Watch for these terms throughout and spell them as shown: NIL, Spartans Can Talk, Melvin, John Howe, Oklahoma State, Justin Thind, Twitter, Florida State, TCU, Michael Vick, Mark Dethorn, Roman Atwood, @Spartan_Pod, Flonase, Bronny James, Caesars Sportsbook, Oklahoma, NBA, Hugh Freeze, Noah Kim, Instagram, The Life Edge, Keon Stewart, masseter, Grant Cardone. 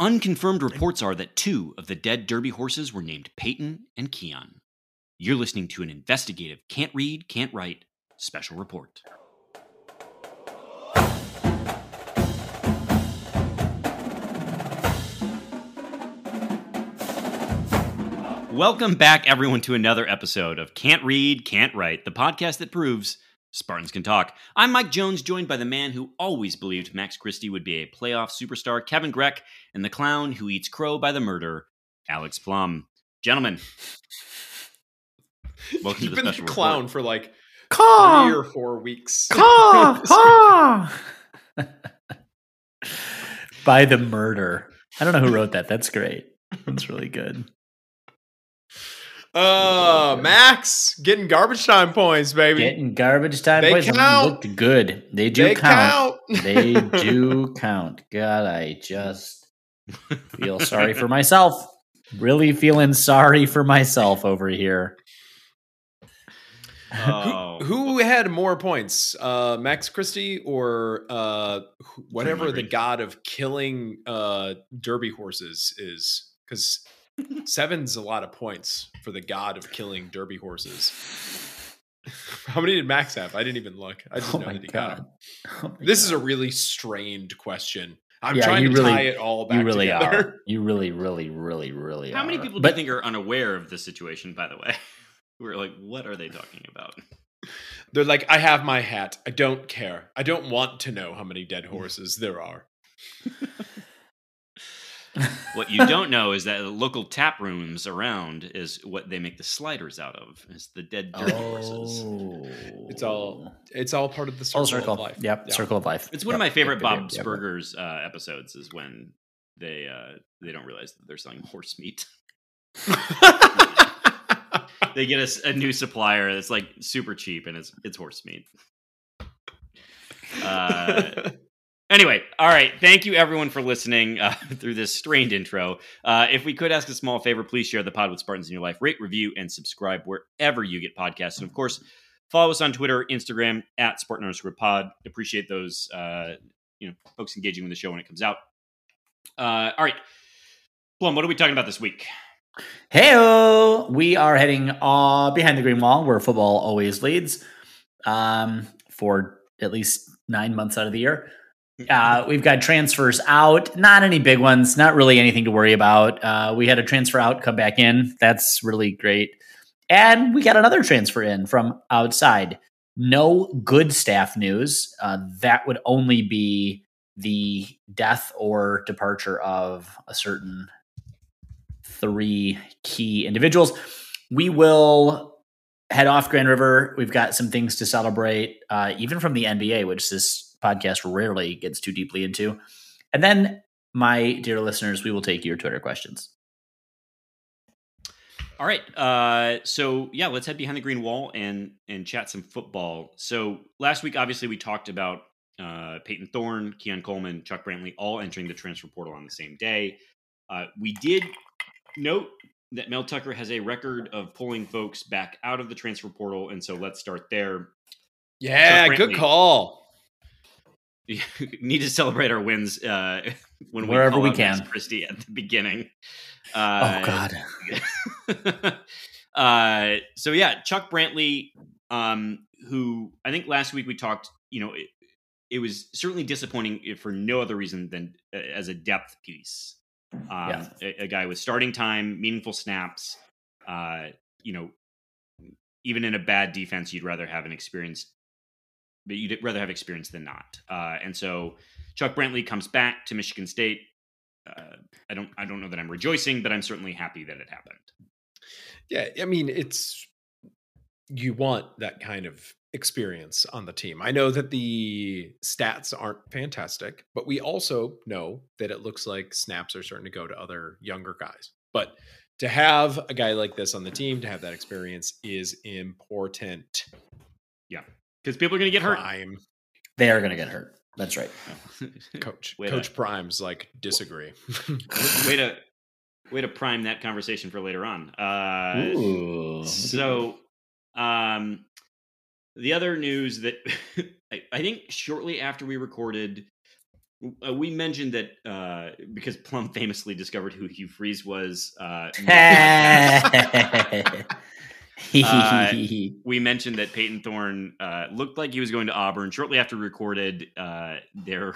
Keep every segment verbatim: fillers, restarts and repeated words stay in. Unconfirmed reports are that two of the dead Derby horses were named Peyton and Keon. You're listening to an investigative Can't Read, Can't Write special report. Welcome back, everyone, to another episode of Can't Read, Can't Write, the podcast that proves Spartans can talk. I'm Mike Jones, joined by the man who always believed Max Christie would be a playoff superstar, Kevin Grech, and the clown who eats crow by the murder, Alex Plum. Gentlemen, welcome You've to the been special the clown report. For like Caw! three or four weeks. Caw! Caw! By the murder. I don't know who wrote that. That's great. That's really good. Uh, Max, getting garbage time points, baby. Getting garbage time they points. Count. They looked good. They do they count. count. They do count. God, I just feel sorry for myself. Really feeling sorry for myself over here. Oh. Who, who had more points, uh, Max Christie or uh, whatever the god of killing uh, derby horses is? Because seven's a lot of points for the god of killing derby horses. How many did Max have? I didn't even look. I just oh know that he God. got him. Oh this God. is a really strained question. I'm yeah, trying to really, tie it all back you really together. Are. You really, really, really, really How are. How many people but, do you think are unaware of this situation, by the way? We're like, what are they talking about? They're like, I have my hat. I don't care. I don't want to know how many dead horses there are. What you don't know is that the local tap rooms around is what they make the sliders out of. It's the dead dirty oh. horses. It's all it's all part of the circle, circle. of life. Yep, yeah. circle of life. It's one yep. of my favorite yep. Bob's yep. Burgers uh, episodes is when they uh, they don't realize that they're selling horse meat. They get a, a new supplier that's like super cheap, and it's it's horse meat. Uh Anyway, all right. Thank you, everyone, for listening uh, through this strained intro. Uh, if we could ask a small favor, please share the pod with Spartans in your life. Rate, review, and subscribe wherever you get podcasts. And, of course, follow us on Twitter, Instagram, at Spartan underscore pod. Appreciate those uh, you know, folks engaging with the show when it comes out. Uh, all right. Plum, what are we talking about this week? Hey-o! We are heading uh, behind the green wall, where football always leads, um, for at least nine months out of the year. Uh, we've got transfers out, not any big ones, not really anything to worry about. Uh, we had a transfer out, come back in. That's really great. And we got another transfer in from outside. No good staff news. Uh, that would only be the death or departure of a certain three key individuals. We will head off Grand River. We've got some things to celebrate, uh, even from the N B A, which is podcast rarely gets too deeply into. And then, my dear listeners, we will take your Twitter questions. All right. Uh, so yeah, let's head behind the green wall and, and chat some football. So last week, obviously we talked about uh, Peyton Thorne, Keon Coleman, Chuck Brantley, all entering the transfer portal on the same day. Uh, we did note that Mel Tucker has a record of pulling folks back out of the transfer portal. And so let's start there. Yeah. Brantley, good call. We need to celebrate our wins uh, when we wherever we can. Max Christie at the beginning. Uh, oh God. uh, so yeah, Chuck Brantley, um, who I think last week we talked. You know, it, it was certainly disappointing for no other reason than uh, as a depth piece. Um, yeah. a, a guy with starting time, meaningful snaps. Uh, you know, even in a bad defense, you'd rather have an experienced. But you'd rather have experience than not. Uh, and so Chuck Brantley comes back to Michigan State. Uh, I don't I don't know that I'm rejoicing, but I'm certainly happy that it happened. Yeah, I mean, it's you want that kind of experience on the team. I know that the stats aren't fantastic, but we also know that it looks like snaps are starting to go to other younger guys. But to have a guy like this on the team, to have that experience is important. Yeah. Because people are going to get hurt. Prime. They are going to get hurt. That's right. Coach way Coach to, Prime's like, disagree. way to way to prime that conversation for later on. Uh, Ooh. So um, the other news that I, I think shortly after we recorded, Uh, we mentioned that uh, because Plum famously discovered who Hugh Freeze was. Uh, uh, we mentioned that Peyton Thorne uh, looked like he was going to Auburn shortly after we recorded uh, their,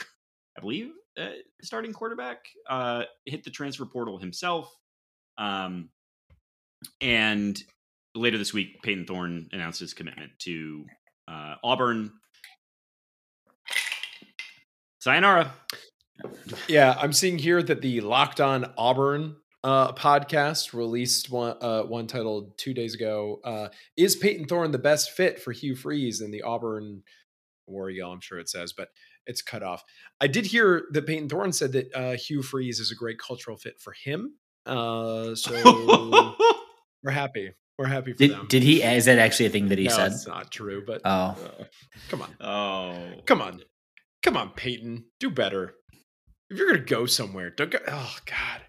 I believe, uh, starting quarterback uh, hit the transfer portal himself. Um, and later this week, Peyton Thorne announced his commitment to uh, Auburn. Sayonara. Yeah, I'm seeing here that the Locked On Auburn uh, podcast released one uh, one titled two days ago. Uh, Is Peyton Thorne the best fit for Hugh Freeze in the Auburn War Yell? I'm sure it says, but it's cut off. I did hear that Peyton Thorne said that uh, Hugh Freeze is a great cultural fit for him. Uh, so we're happy. We're happy for did, them. Did he? Is that actually a thing that he no, said? That's not true. But oh, uh, come on. Oh, come on. Come on, Peyton. Do better. If you're going to go somewhere, don't go. Oh, God.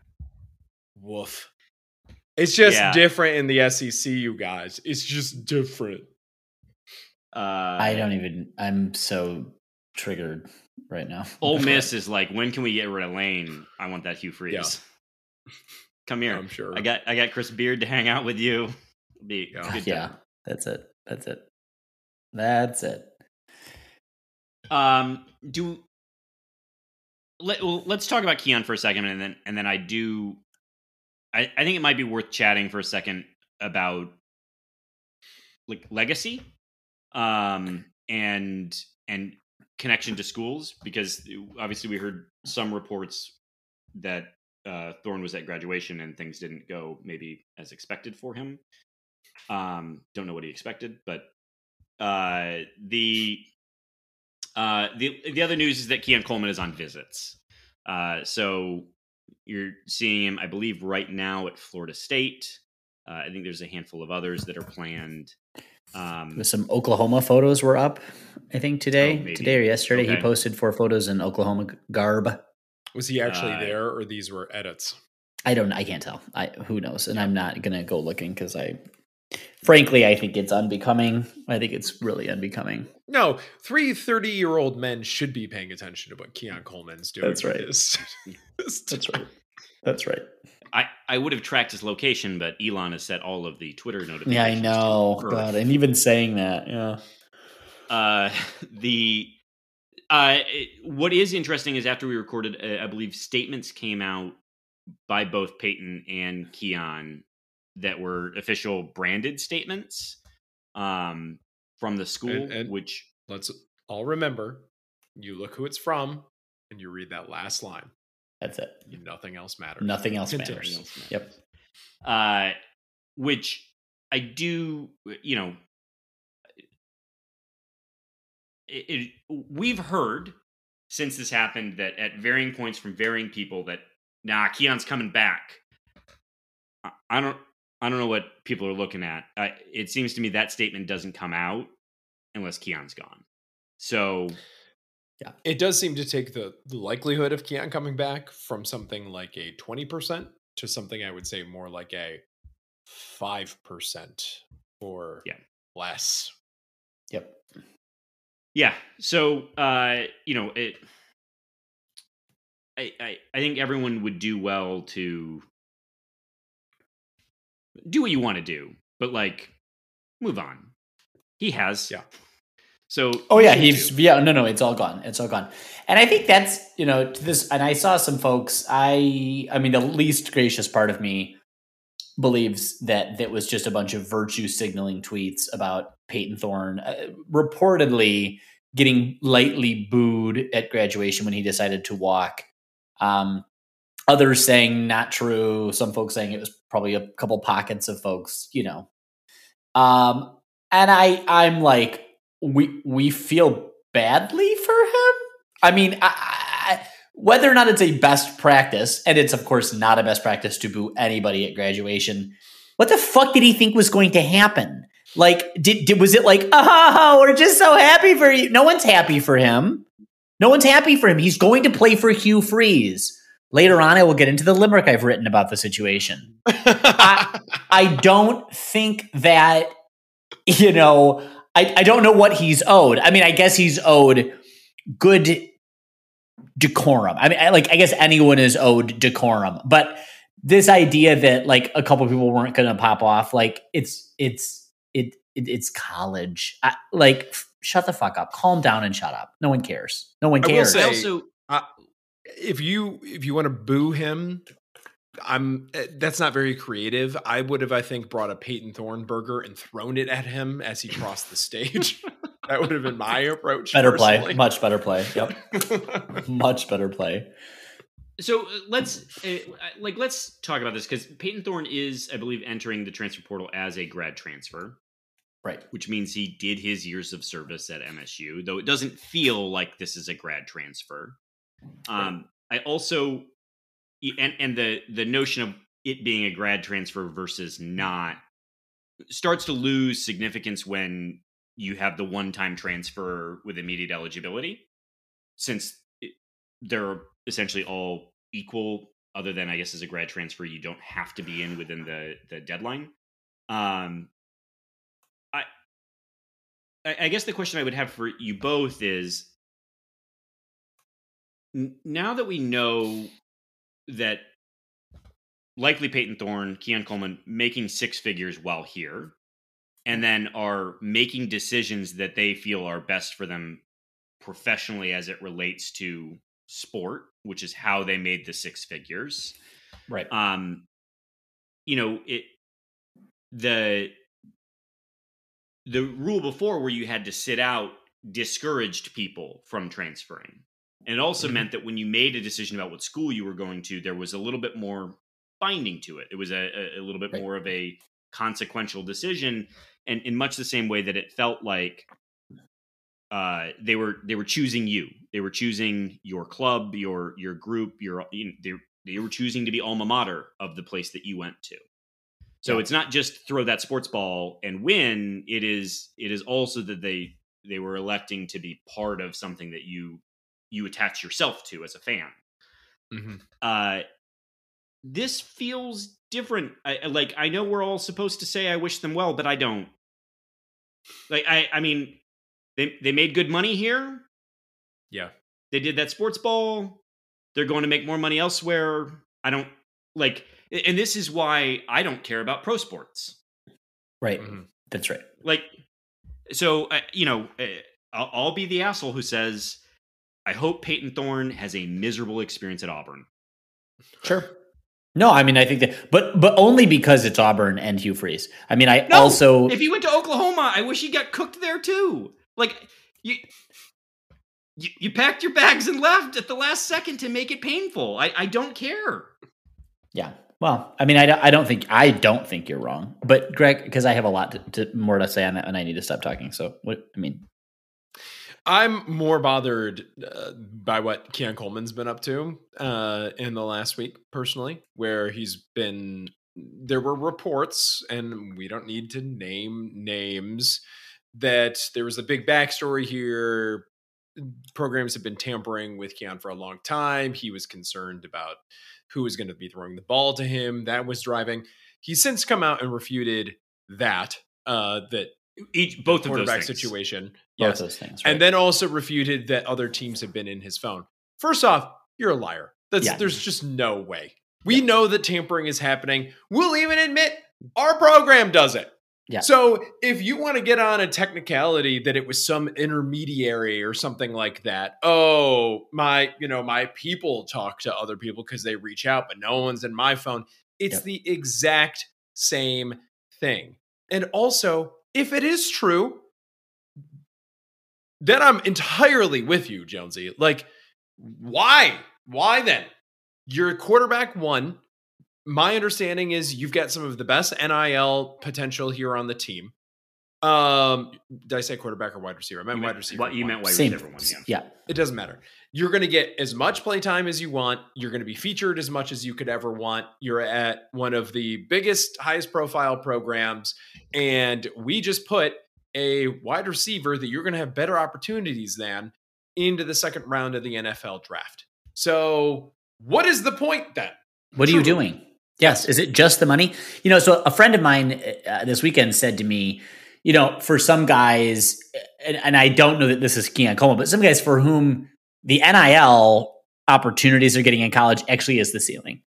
Woof. It's just yeah. different in the S E C, you guys. It's just different. Uh, I don't even. I'm so triggered right now. Ole Miss is like, when can we get rid of Lane? I want that Hugh Freeze. Yeah. Come here. I'm sure. I got I got Chris Beard to hang out with you. Be, yeah. yeah. That's it. That's it. That's it. Um, do let, well, let's talk about Keon for a second. And then, and then I do, I, I think it might be worth chatting for a second about like legacy, um, and, and connection to schools, because obviously we heard some reports that, uh, Thorne was at graduation and things didn't go maybe as expected for him. Um, don't know what he expected, but, uh, the, Uh, the the other news is that Keon Coleman is on visits. Uh, so you're seeing him, I believe, right now at Florida State. Uh, I think there's a handful of others that are planned. Um, some Oklahoma photos were up, I think, today. Oh, today or yesterday, okay. He posted four photos in Oklahoma garb. Was he actually uh, there, or these were edits? I don't I can't tell. I Who knows? And I'm not going to go looking because I... Frankly, I think it's unbecoming. I think it's really unbecoming. No, three thirty-year-old men should be paying attention to what Keon Coleman's doing. That's right. This, this That's right. That's right. I, I would have tracked his location, but Elon has set all of the Twitter notifications. Yeah, I know. God, and even saying that, yeah. Uh, the uh, what is interesting is after we recorded, uh, I believe statements came out by both Peyton and Keon that were official branded statements um, from the school, and, and which let's all remember, you look who it's from and you read that last line. That's it. Nothing else matters. Nothing else matters. matters. Yep. Uh, which I do, you know, it, it, we've heard since this happened that at varying points from varying people that, nah, Keon's coming back. I don't, I don't know what people are looking at. I, it seems to me that statement doesn't come out unless Keon's gone. So, yeah, it does seem to take the, the likelihood of Keon coming back from something like a twenty percent to something I would say more like a five percent or yeah. less. Yep. Yeah. So, uh, you know, it. I, I I think everyone would do well to. Do what you want to do, but like, move on. He has, yeah. So, oh yeah, he's do. yeah, no, no, it's all gone, it's all gone. And I think that's you know to this. And I saw some folks. I, I mean, the least gracious part of me believes that that was just a bunch of virtue signaling tweets about Peyton Thorne uh, reportedly getting lightly booed at graduation when he decided to walk. Um, Others saying not true. Some folks saying it was probably a couple pockets of folks, you know. Um, and I, I'm like, we we feel badly for him. I mean, I, I, whether or not it's a best practice, and it's of course not a best practice to boo anybody at graduation. What the fuck did he think was going to happen? Like, did, did was it like, oh, we're just so happy for you? No one's happy for him. No one's happy for him. He's going to play for Hugh Freeze. Later on, I will get into the limerick I've written about the situation. I, I don't think that, you know, I, I don't know what he's owed. I mean, I guess he's owed good decorum. I mean, I, like, I guess anyone is owed decorum, but this idea that like a couple of people weren't going to pop off, like it's, it's, it, it it's college. I, like, f- shut the fuck up, calm down and shut up. No one cares. No one cares. I will say, also, uh, if you, if you want to boo him, I'm, that's not very creative. I would have, I think, brought a Peyton Thorne burger and thrown it at him as he crossed the stage. That would have been my approach. Better personally. play. Much better play. Yep. Much better play. So let's uh, like, let's talk about this, because Peyton Thorne is, I believe, entering the transfer portal as a grad transfer. Right. Which means he did his years of service at M S U, though it doesn't feel like this is a grad transfer. Um, right. I also, and, and the, the notion of it being a grad transfer versus not starts to lose significance when you have the one-time transfer with immediate eligibility, since they're essentially all equal, other than, I guess, as a grad transfer, you don't have to be in within the, the deadline. Um, I, I guess the question I would have for you both is, n- now that we know that likely Peyton Thorne, Keon Coleman, making six figures while here, and then are making decisions that they feel are best for them professionally as it relates to sport, which is how they made the six figures. Right. Um, you know, it, the, the rule before where you had to sit out discouraged people from transferring. And it also mm-hmm. meant that when you made a decision about what school you were going to, there was a little bit more binding to it. It was a, a little bit right. more of a consequential decision. And in much the same way that it felt like uh, they were they were choosing you, they were choosing your club, your your group, your you know, they they were choosing to be alma mater of the place that you went to. So yeah. It's not just throw that sports ball and win. It is it is also that they they were electing to be part of something that you you attach yourself to as a fan. Mm-hmm. Uh, this feels different. I, like, I know we're all supposed to say I wish them well, but I don't. Like, I, I mean, they they made good money here. Yeah. They did that sports ball. They're going to make more money elsewhere. I don't, like, and this is why I don't care about pro sports. Right. Mm-hmm. That's right. Like, so, uh, you know, uh, I'll, I'll be the asshole who says, I hope Peyton Thorne has a miserable experience at Auburn. Sure. No, I mean, I think that, but but only because it's Auburn and Hugh Freeze. I mean, I no, also if he went to Oklahoma, I wish he got cooked there too. Like you, you, you packed your bags and left at the last second to make it painful. I, I don't care. Yeah, well, I mean, I, I don't think I don't think you're wrong, but Greg, because I have a lot to, to, more to say on that, and I need to stop talking. So what I mean. I'm more bothered uh, by what Keon Coleman's been up to uh, in the last week, personally, where he's been, there were reports, and we don't need to name names, that there was a big backstory here. Programs have been tampering with Keon for a long time. He was concerned about who was going to be throwing the ball to him. That was driving. He's since come out and refuted that, uh, that, Each, both the quarterback of those situation. Both yes. those things. Right? And then also refuted that other teams have been in his phone. First off, you're a liar. That's, yeah. There's just no way. We yeah. know that tampering is happening. We'll even admit our program does it. Yeah. So if you want to get on a technicality that it was some intermediary or something like that, oh, my, you know, my people talk to other people because they reach out, but no one's in my phone. It's yeah. the exact same thing. And also, if it is true, then I'm entirely with you, Jonesy. Like, why? Why then? You're quarterback one. My understanding is you've got some of the best N I L potential here on the team. Um, did I say quarterback or wide receiver? I meant you wide meant, receiver. What you one. meant wide Same. receiver one. Yeah. yeah. It doesn't matter. You're going to get as much play time as you want. You're going to be featured as much as you could ever want. You're at one of the biggest, highest profile programs. And we just put a wide receiver that you're going to have better opportunities than into the second round of the N F L draft. So what is the point then? What are True. you doing? Yes. Is it just the money? You know, so a friend of mine uh, this weekend said to me, you know, for some guys, and, and I don't know that this is Keon Coleman, but some guys for whom the N I L opportunities they're getting in college actually is the ceiling.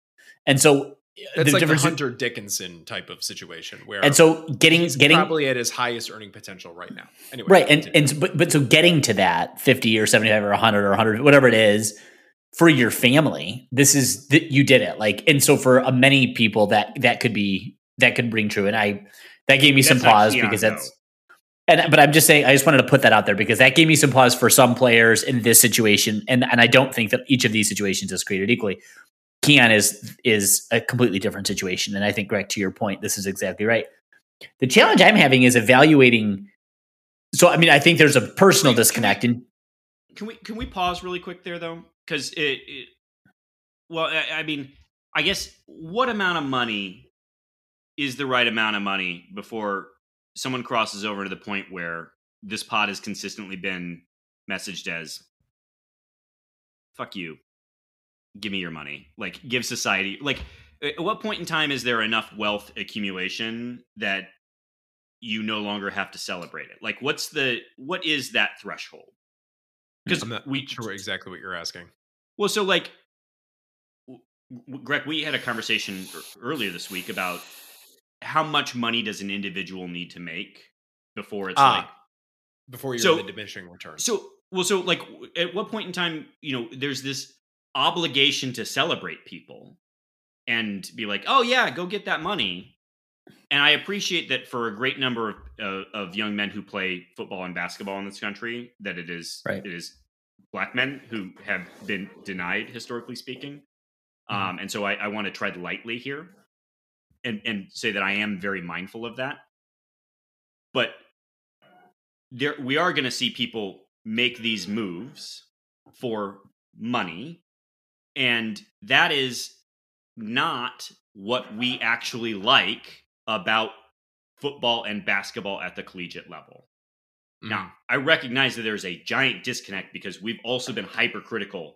And so it's like the Hunter Dickinson type of situation where, and so getting, he's getting probably at his highest earning potential right now. Anyway, right. And, continue. and, but, but so getting to that fifty or seventy-five or a hundred or a hundred, whatever it is for your family, this is that you did it. Like, and so for uh, many people that, that could be, that could ring true. And I, that gave me that's some pause Keon, because that's, though. and, but I'm just saying, I just wanted to put that out there because that gave me some pause for some players in this situation. And, and I don't think that each of these situations is created equally. Keon is is a completely different situation. And I think, Greg, to your point, this is exactly right. The challenge I'm having is evaluating. So, I mean, I think there's a personal Wait, disconnect. Can we, can we can we pause really quick there, though? Because it, it – well, I, I mean, I guess what amount of money is the right amount of money before someone crosses over to the point where this pod has consistently been messaged as, fuck you. Give me your money, like give society, like at what point in time is there enough wealth accumulation that you no longer have to celebrate it? Like what's the, what is that threshold? Because I'm not we, sure exactly what you're asking. Well, so like, Greg, we had a conversation earlier this week about how much money does an individual need to make before it's ah, like, before you're so, in the diminishing return. So, well, so like at what point in time, you know, there's this obligation to celebrate people and be like, oh yeah, go get that money. And I appreciate that for a great number of uh, of young men who play football and basketball in this country, that it is right. it is black men who have been denied, historically speaking. Mm-hmm. Um, and so I, I want to tread lightly here and, and say that I am very mindful of that. But there, we are going to see people make these moves for money. And that is not what we actually like about football and basketball at the collegiate level. Mm. Now, I recognize that there's a giant disconnect because we've also been hypercritical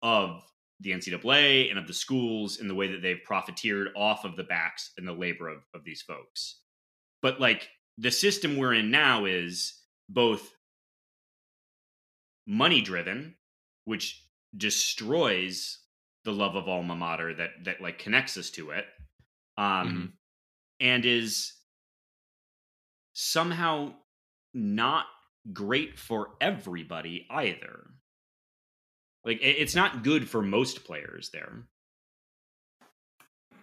of the N C double A and of the schools in the way that they've profiteered off of the backs and the labor of, of these folks. But like the system we're in now is both money driven, which destroys the love of alma mater that that like connects us to it, um mm-hmm. and is somehow not great for everybody either. Like it, it's not good for most players there.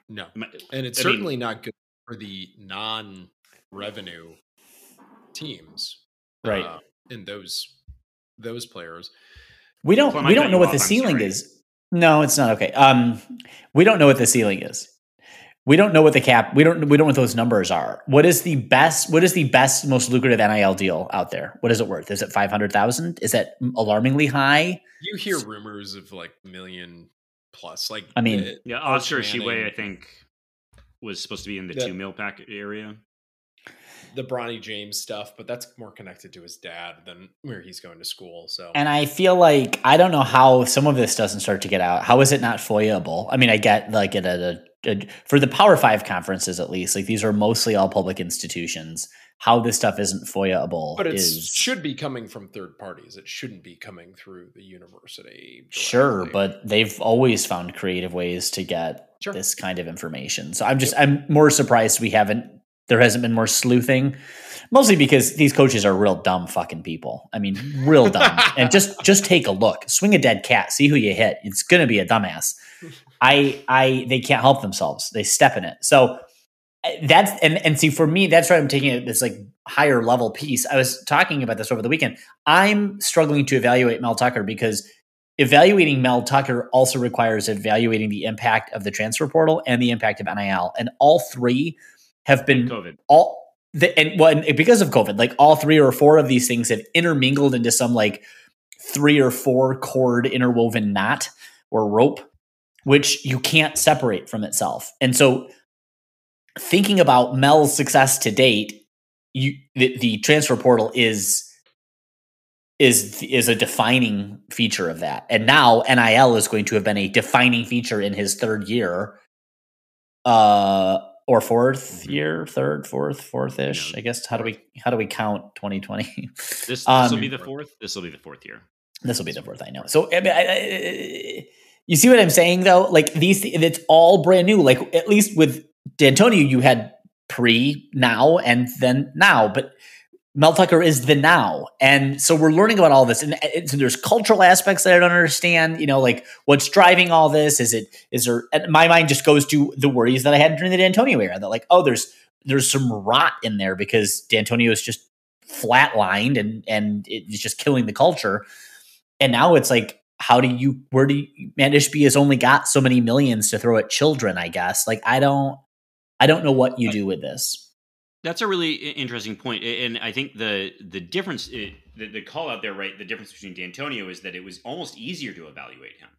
No, and it's I certainly mean, not good for the non-revenue teams, right? Uh, and those those players. We don't well, we don't know what the ceiling sorry. is. No, it's not okay. Um, we don't know what the ceiling is. We don't know what the cap we don't we don't know what those numbers are. What is the best what is the best most lucrative N I L deal out there? What is it worth? Is it five hundred thousand? Is that alarmingly high? You hear rumors of like million plus. Like I mean, the, yeah, Oscar Shiway I think was supposed to be in the, the two mil pack area. The Bronny James stuff, but that's more connected to his dad than where he's going to school. So, and I feel like I don't know how some of this doesn't start to get out. How is it not foyable? I mean, I get like at a, a for the Power Five conferences at least. Like these are mostly all public institutions. How this stuff isn't foyable, but it should be coming from third parties. It shouldn't be coming through the university directly. Sure, but they've always found creative ways to get sure. this kind of information. So I'm just yep. I'm more surprised we haven't. There hasn't been more sleuthing, mostly because these coaches are real dumb fucking people. I mean, real dumb. And just just take a look, swing a dead cat, see who you hit. It's going to be a dumbass. I I they can't help themselves. They step in it. So that's and and see for me, that's why I'm taking this like higher level piece. I was talking about this over the weekend. I'm struggling to evaluate Mel Tucker because evaluating Mel Tucker also requires evaluating the impact of the transfer portal and the impact of N I L, and all three. Have been COVID. all the and well and because of COVID, like all three or four of these things have intermingled into some like three or four cord interwoven knot or rope, which you can't separate from itself. And so, thinking about Mel's success to date, you the, the transfer portal is is is a defining feature of that. And now N I L is going to have been a defining feature in his third year. Uh. Or fourth year, third, fourth, fourth-ish. Yeah. I guess how do we how do we count twenty twenty? This this um, will be the fourth. This will be the fourth year. This will be the fourth I know. So, I mean, I, I, you see what I'm saying, though? Like, these, it's all brand new. Like, at least with D'Antonio, you had pre, now, and then now. But Mel Tucker is the now. And so we're learning about all this. And, and so there's cultural aspects that I don't understand. You know, like, what's driving all this? Is it, is there, my mind just goes to the worries that I had during the D'Antonio era. That, like, oh, there's, there's some rot in there because D'Antonio is just flatlined and, and it's just killing the culture. And now it's like, how do you, where do you, Mat Ishbia has only got so many millions to throw at children, I guess. Like, I don't, I don't know what you do with this. That's a really interesting point, and I think the the difference, the, the call out there, right? The difference between D'Antonio is that it was almost easier to evaluate him,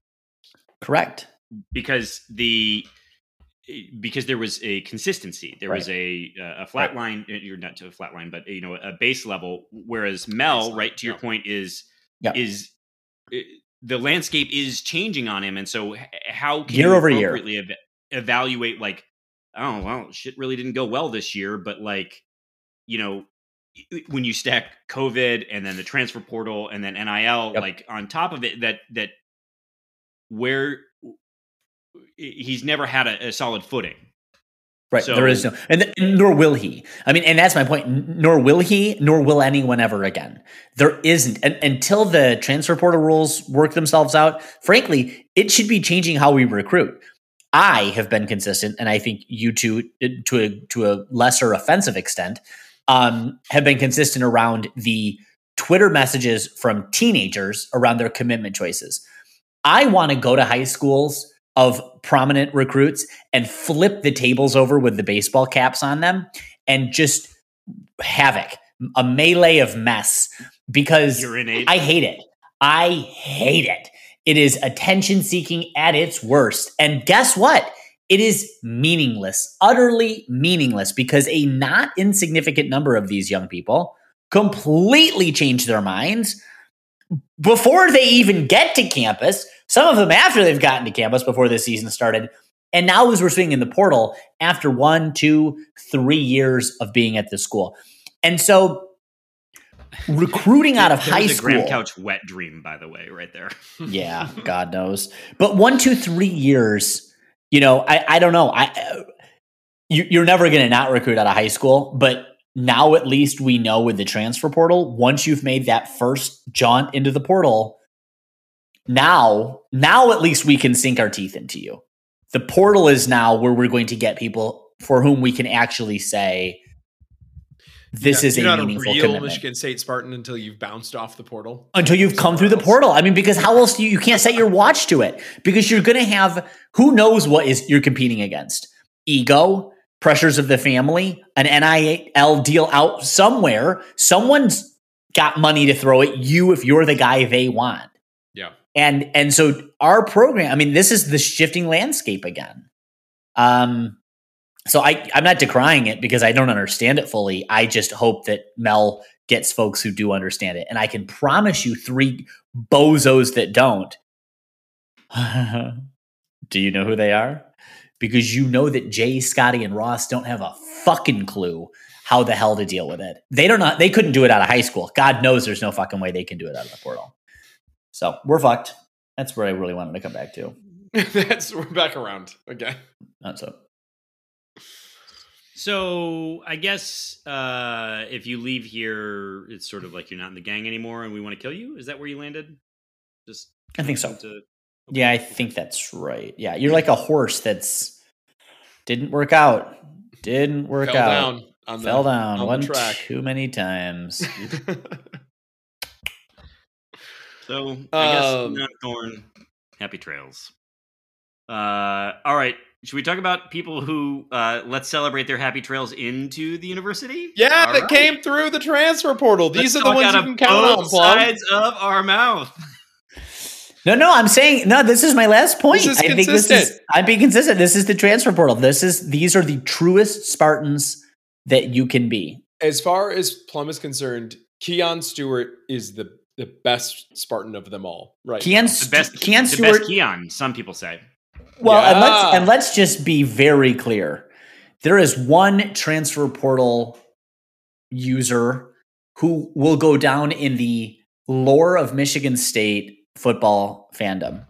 correct? Because the because there was a consistency, there right. was a a flat right. line, you're not to a flat line, but you know a base level. Whereas Mel, base right line. to your yeah. point, is yeah. is the landscape is changing on him, and so how can year you over appropriately year. Ev- evaluate like. Oh, well, shit really didn't go well this year. But like, you know, when you stack COVID and then the transfer portal and then N I L, yep. like on top of it, that that where he's never had a, a solid footing. Right. So, there is no, and th- nor will he. I mean, and that's my point. Nor will he, nor will anyone ever again. There isn't. And until the transfer portal rules work themselves out, frankly, it should be changing how we recruit. I have been consistent, and I think you two, to a, to a lesser offensive extent, um, have been consistent around the Twitter messages from teenagers around their commitment choices. I want to go to high schools of prominent recruits and flip the tables over with the baseball caps on them and just havoc, a melee of mess, because You're in it. I hate it. I hate it. It is attention-seeking at its worst. And guess what? It is meaningless, utterly meaningless, because a not insignificant number of these young people completely change their minds before they even get to campus, some of them after they've gotten to campus before the season started. And now as we're seeing in the portal, after one, two, three years of being at the school. And so recruiting out of there high was a school. Graham Couch wet dream, by the way, right there. Yeah, God knows. But one, two, three years, you know, I, I don't know. I you, You're never going to not recruit out of high school. But now at least we know with the transfer portal, once you've made that first jaunt into the portal, now, now at least we can sink our teeth into you. The portal is now where we're going to get people for whom we can actually say, This yeah, is a not meaningful a real commitment. Michigan State Spartan until you've bounced off the portal. Until you've come through the portal. I mean, because how else do you, you can't set your watch to it, because you're going to have, who knows what is you're competing against. Ego, pressures of the family, an N I L deal out somewhere. Someone's got money to throw at you if you're the guy they want. Yeah. And, and so our program, I mean, this is the shifting landscape again. Um, So I, I'm not decrying it because I don't understand it fully. I just hope that Mel gets folks who do understand it. And I can promise you three bozos that don't. Do you know who they are? Because you know that Jay, Scotty, and Ross don't have a fucking clue how the hell to deal with it. They don't know. They couldn't do it out of high school. God knows there's no fucking way they can do it out of the portal. So we're fucked. That's where I really wanted to come back to. That's we're back around again. Not so. So I guess uh, if you leave here, it's sort of like you're not in the gang anymore and we want to kill you. Is that where you landed? Just I think so. To, okay. Yeah, I think that's right. Yeah, you're like a horse that's didn't work out. Didn't work Fell out. Down on Fell the, down on one the track. Too many times. So I guess um, not Thorne. Happy trails. Uh, all right. Should we talk about people who uh, let's celebrate their happy trails into the university? Yeah, all that right. came through the transfer portal. These let's are the ones you can count on. Both sides of our mouth. No, no, I'm saying no. This is my last point. This is I consistent. think this is. I'm being consistent. This is the transfer portal. This is. These are the truest Spartans that you can be. As far as Plum is concerned, Keon Stewart is the the best Spartan of them all. Right, Keon the best. Keon Stewart. The best Keon. Some people say. Well, yeah. and let's and let's just be very clear. There is one transfer portal user who will go down in the lore of Michigan State football fandom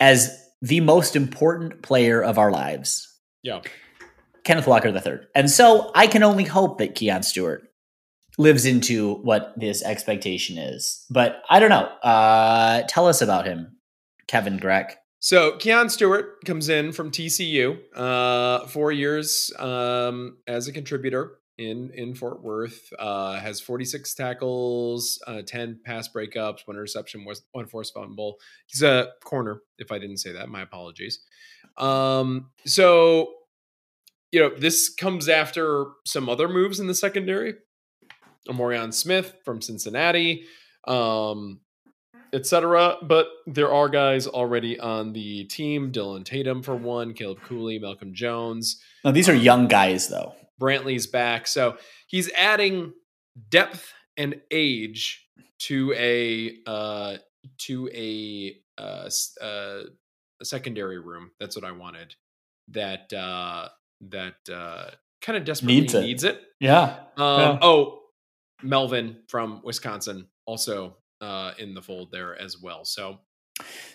as the most important player of our lives. Yeah. Kenneth Walker the third. And so I can only hope that Keon Stewart lives into what this expectation is. But I don't know. Uh, tell us about him, Kevin Grech. So Keon Stewart comes in from T C U, uh, four years um, as a contributor in, in Fort Worth, uh, has forty-six tackles, uh, ten pass breakups, one interception, one forced fumble. He's a corner, if I didn't say that. My apologies. Um, so... You know, this comes after some other moves in the secondary. Omarion Smith from Cincinnati, um, et cetera. But there are guys already on the team. Dylan Tatum for one, Caleb Cooley, Malcolm Jones. Now, these are young guys, though. Brantley's back. So he's adding depth and age to a uh, to a, uh, uh, a secondary room. That's what I wanted. That... Uh, that uh, kind of desperately needs it. Needs it. Yeah. Um, yeah. Oh, Melvin from Wisconsin also uh, in the fold there as well. So,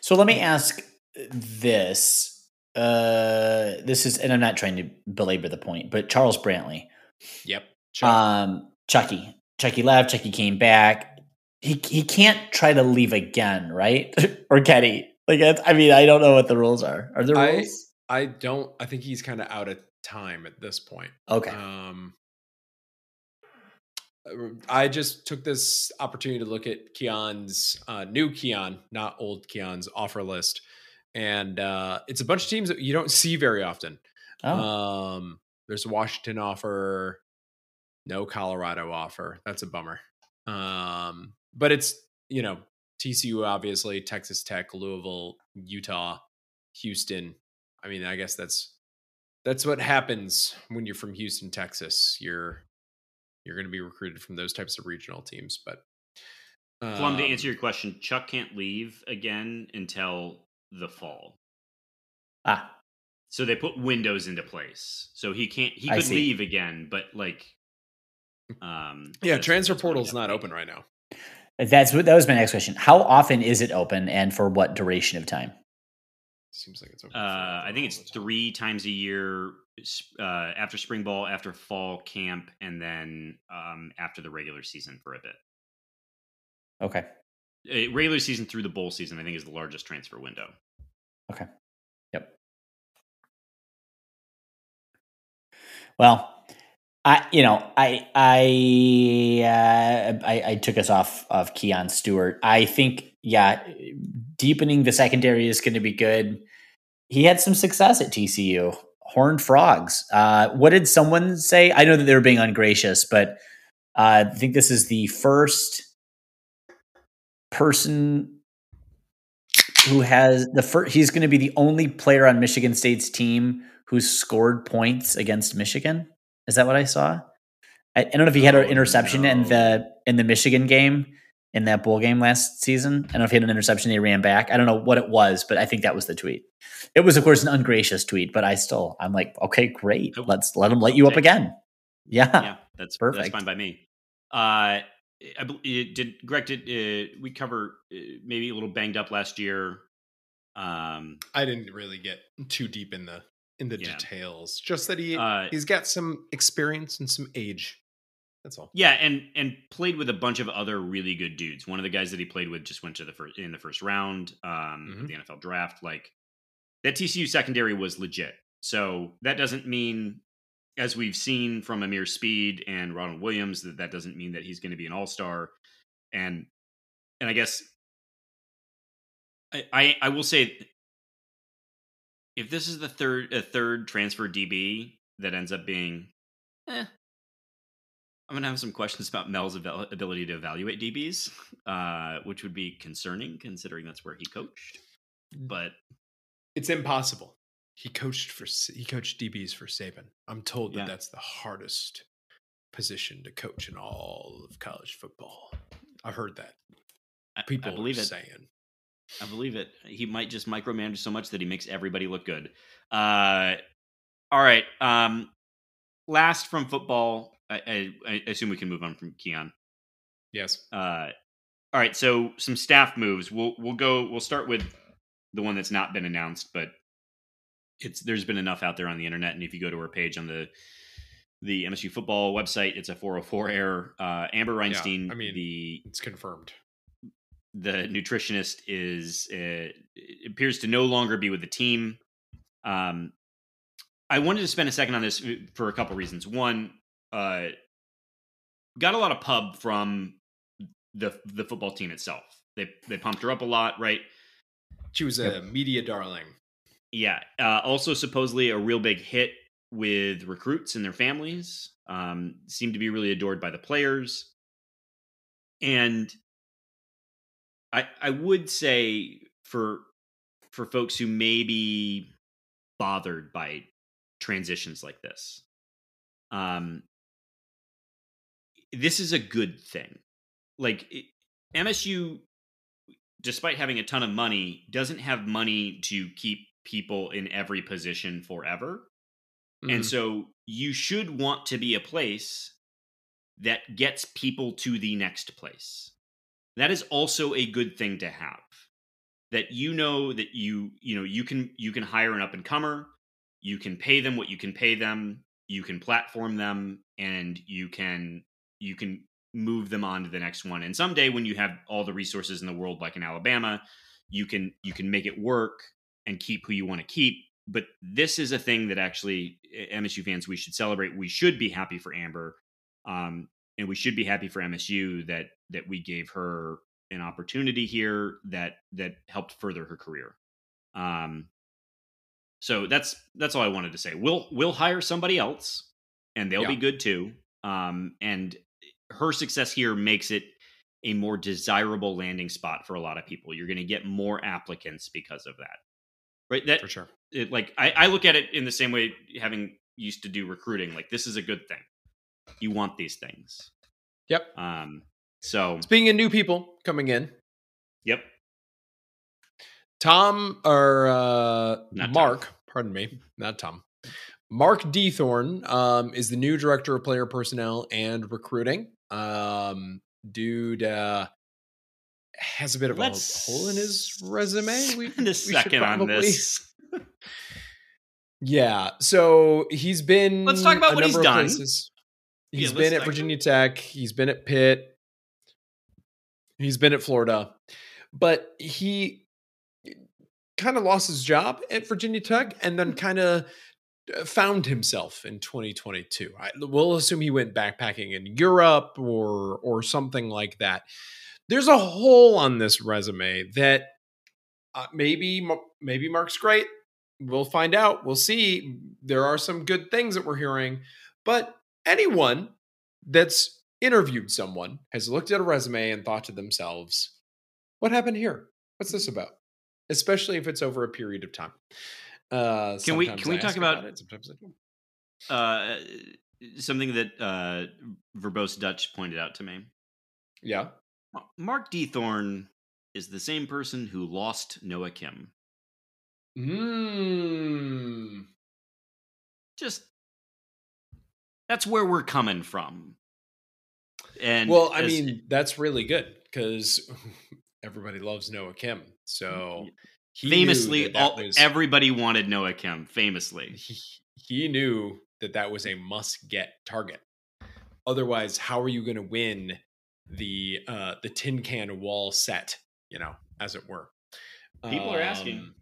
so let me ask this. Uh, this is, and I'm not trying to belabor the point, but Charles Brantley. Yep. Sure. Um, Chucky. Chucky left. Chucky came back. He he can't try to leave again, right? Or can he? Like, I mean, I don't know what the rules are. Are there rules? I, I don't. I think he's kind of out of time at this point. Okay. Um, I just took this opportunity to look at Keon's uh, new Keon, not old Keon's offer list, and uh, it's a bunch of teams that you don't see very often. Oh. Um, there's a Washington offer, no Colorado offer. That's a bummer. Um, but it's, you know, T C U obviously, Texas Tech, Louisville, Utah, Houston. I mean, I guess that's. That's what happens when you're from Houston, Texas. You're you're going to be recruited from those types of regional teams. But um, Plum, to answer your question, Chuck can't leave again until the fall. Ah, so they put windows into place, so he can't. He could leave again, but like, um, yeah, transfer portal's not open right now. That's what that was my next question. How often is it open, and for what duration of time? Seems like it's over. Uh, I think it's three times a year, uh, after spring ball, after fall camp, and then um, after the regular season for a bit. Okay. A regular season through the bowl season, I think, is the largest transfer window. Okay. Yep. Well, I you know I I uh, I, I took us off of Keon Stewart. I think. Yeah, deepening the secondary is going to be good. He had some success at T C U. Horned Frogs. Uh, what did someone say? I know that they were being ungracious, but uh, I think this is the first person who has the first. He's going to be the only player on Michigan State's team who's scored points against Michigan. Is that what I saw? I, I don't know if he had an interception oh, no. in the in the Michigan game. In that bowl game last season. I don't know if he had an interception. He ran back. I don't know what it was, but I think that was the tweet. It was, of course, an ungracious tweet, but I still, I'm like, okay, great. Let's let him light you up again. Yeah, yeah, that's perfect. That's fine by me. Uh, I, it did Greg? Did uh, we cover uh, maybe a little banged up last year? Um, I didn't really get too deep in the in the yeah. details. Just that he uh, he's got some experience and some age. That's all. Yeah, and and played with a bunch of other really good dudes. One of the guys that he played with just went to the first in the first round um, mm-hmm. of the N F L draft. Like that T C U secondary was legit. So that doesn't mean, as we've seen from Amir Speed and Ronald Williams, that that doesn't mean that he's going to be an all-star. And and I guess I, I I will say if this is the third a third transfer D B that ends up being. Eh, I'm going to have some questions about Mel's abil- ability to evaluate D Bs, uh, which would be concerning considering that's where he coached. But it's impossible. He coached for he coached D Bs for Saban. I'm told that yeah. that's the hardest position to coach in all of college football. I've heard that. People I, I believe are it. saying. I believe it. He might just micromanage so much that he makes everybody look good. Uh, all right. Um, last from football. I, I, I assume we can move on from Keon. Yes. Uh, All right, so some staff moves. We'll we'll go. We'll start with the one that's not been announced, but it's there's been enough out there on the internet, and if you go to our page on the the M S U football website, it's a four oh four error. Uh, Amber Reinstein, yeah, I mean, the it's confirmed. The nutritionist is uh, appears to no longer be with the team. Um, I wanted to spend a second on this for a couple reasons. One, uh, got a lot of pub from the the football team itself. They they pumped her up a lot, right? She was a media darling. Yeah. Uh, also, supposedly a real big hit with recruits and their families. Um, seemed to be really adored by the players. And I I would say for for folks who may be bothered by transitions like this, um, this is a good thing. Like, it, M S U, despite having a ton of money, doesn't have money to keep people in every position forever. Mm-hmm. And so you should want to be a place that gets people to the next place. That is also a good thing to have, that you know that you, you know, you can, you can hire an up and comer, you can pay them what you can pay them, you can platform them, and you can, you can, move them on to the next one. And someday when you have all the resources in the world, like in Alabama, you can, you can make it work and keep who you want to keep. But this is a thing that actually M S U fans, we should celebrate. We should be happy for Amber. Um, and we should be happy for M S U that, that we gave her an opportunity here that, that helped further her career. Um, so that's, that's all I wanted to say. We'll, we'll hire somebody else and they'll yeah. be good too. Um, and, her success here makes it a more desirable landing spot for a lot of people. You're going to get more applicants because of that, right? That for sure. It, like I, I look at it in the same way, having used to do recruiting. Like, this is a good thing. You want these things. Yep. Um. So speaking of new people coming in. Yep. Tom or uh, Mark, Tom. pardon me, not Tom. Mark D. Thorne um, is the new director of player personnel and recruiting. Um, dude uh, has a bit of Let's a hole in his resume. We, spend a we second probably... on this. yeah, so he's been. Let's talk about what he's done. Places. He's yeah, been at Virginia Tech. He's been at Pitt. He's been at Florida, but he kind of lost his job at Virginia Tech, and then kind of. Found himself in twenty twenty-two. I, we'll assume he went backpacking in Europe or or something like that. There's a hole on this resume that uh, maybe maybe Mark's great. We'll find out. We'll see. There are some good things that we're hearing, but anyone that's interviewed someone has looked at a resume and thought to themselves, "What happened here? What's this about?" Especially if it's over a period of time. Uh, can we can we talk about, about it, sometimes I do. Uh, something that uh, Verbose Dutch pointed out to me? Yeah, Mark D. Thorne is the same person who lost Noah Kim. Hmm. Just that's where we're coming from. And well, I as, mean that's really good because everybody loves Noah Kim, so. Yeah. He famously, that that all, was, everybody wanted Noah Kim, famously. He, he knew that that was a must-get target. Otherwise, how are you going to win the uh, the tin can wall set, you know, as it were? People um, are asking.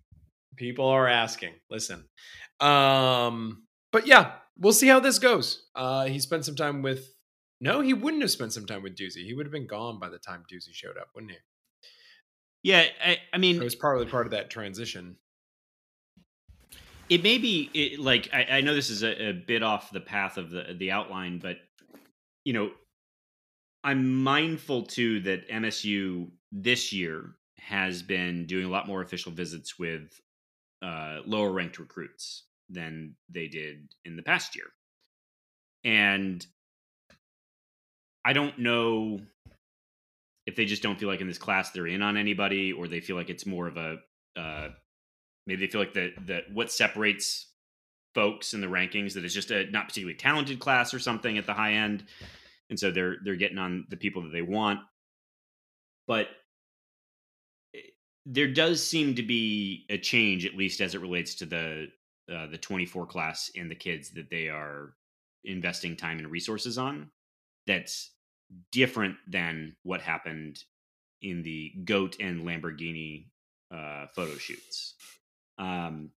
People are asking. Listen. Um, but yeah, we'll see how this goes. Uh, he spent some time with... No, he wouldn't have spent some time with Doozy. He would have been gone by the time Doozy showed up, wouldn't he? Yeah, I, I mean... It was probably part of that transition. It may be, it, like, I, I know this is a, a bit off the path of the, the outline, but, you know, I'm mindful, too, that M S U this year has been doing a lot more official visits with uh, lower-ranked recruits than they did in the past year. And I don't know... if they just don't feel like in this class they're in on anybody, or they feel like it's more of a, uh, maybe they feel like that that what separates folks in the rankings that it's just a not particularly talented class or something at the high end, and so they're they're getting on the people that they want. But there does seem to be a change, at least as it relates to the uh, the twenty-four class and the kids that they are investing time and resources on. That's different than what happened in the GOAT and Lamborghini uh, photo shoots. Um,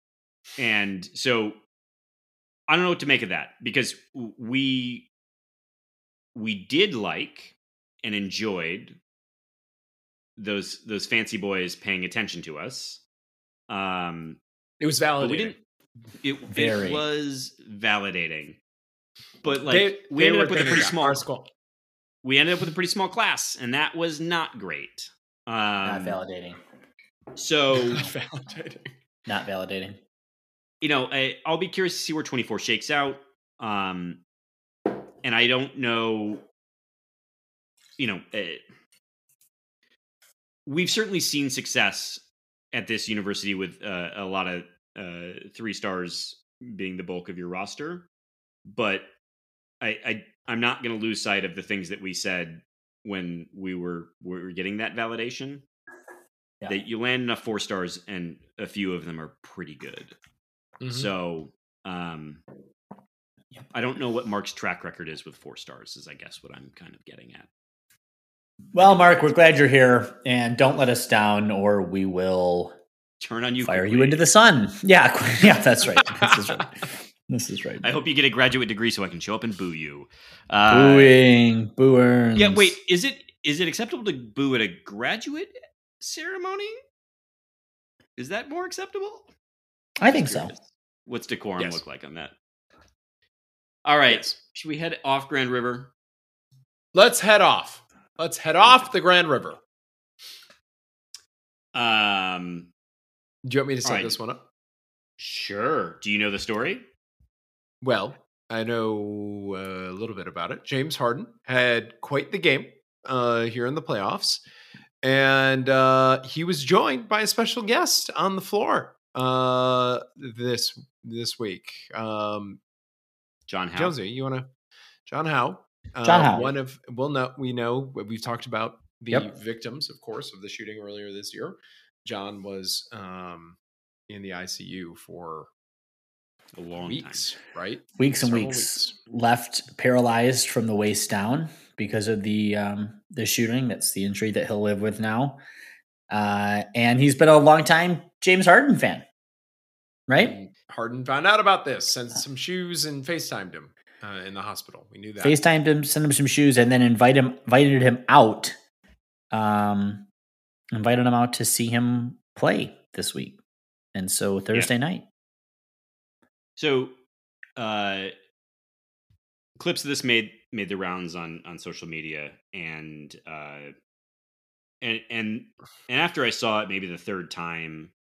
and so I don't know what to make of that, because we we did like and enjoyed those those fancy boys paying attention to us. Um, it was validating. We didn't, it, Very. it was validating. But like they, we they ended up with a pretty small school. We ended up with a pretty small class, and that was not great. Um, not validating. So not validating. Not validating. You know, I, I'll be curious to see where twenty-four shakes out. Um, and I don't know. You know, it, we've certainly seen success at this university with uh, a lot of uh, three stars being the bulk of your roster. But I, I, I'm not going to lose sight of the things that we said when we were we were getting that validation. Yeah. That you land enough four stars, and a few of them are pretty good. Mm-hmm. So um, yep. I don't know what Mark's track record is with four stars, is I guess what I'm kind of getting at. Well, Mark, we're glad you're here, and don't let us down, or we will turn on you, fire quickly. You into the sun. Yeah, yeah, that's right. That's right. This is right. I hope you get a graduate degree so I can show up and boo you. Uh, Booing, booers. Yeah, wait. Is it is it acceptable to boo at a graduate ceremony? Is that more acceptable? I think so. What's decorum yes. look like on that? All right. Yes. Should we head off Grand River? Let's head off. Let's head off the Grand River. Um, do you want me to set right. this one up? Sure. Do you know the story? Well, I know a little bit about it. James Harden had quite the game uh, here in the playoffs, and uh, he was joined by a special guest on the floor uh, this this week. Um, John Howe. Jonesy, you want to? John Howe. Uh, John Howe. One of well, no, we know we've talked about the yep. victims, of course, of the shooting earlier this year. John was um, in the I C U for. A long weeks, time. Right? Weeks and weeks. weeks left paralyzed from the waist down because of the um, the shooting. That's the injury that he'll live with now. Uh, and he's been a longtime James Harden fan, right? And Harden found out about this, sent some shoes, and FaceTimed him uh, in the hospital. We knew that. FaceTimed him, sent him some shoes, and then invite him, invited him out. Um, invited him out to see him play this week, and so Thursday yeah. night. So, uh, clips of this made made the rounds on, on social media, and uh, and and and after I saw it, maybe the third time,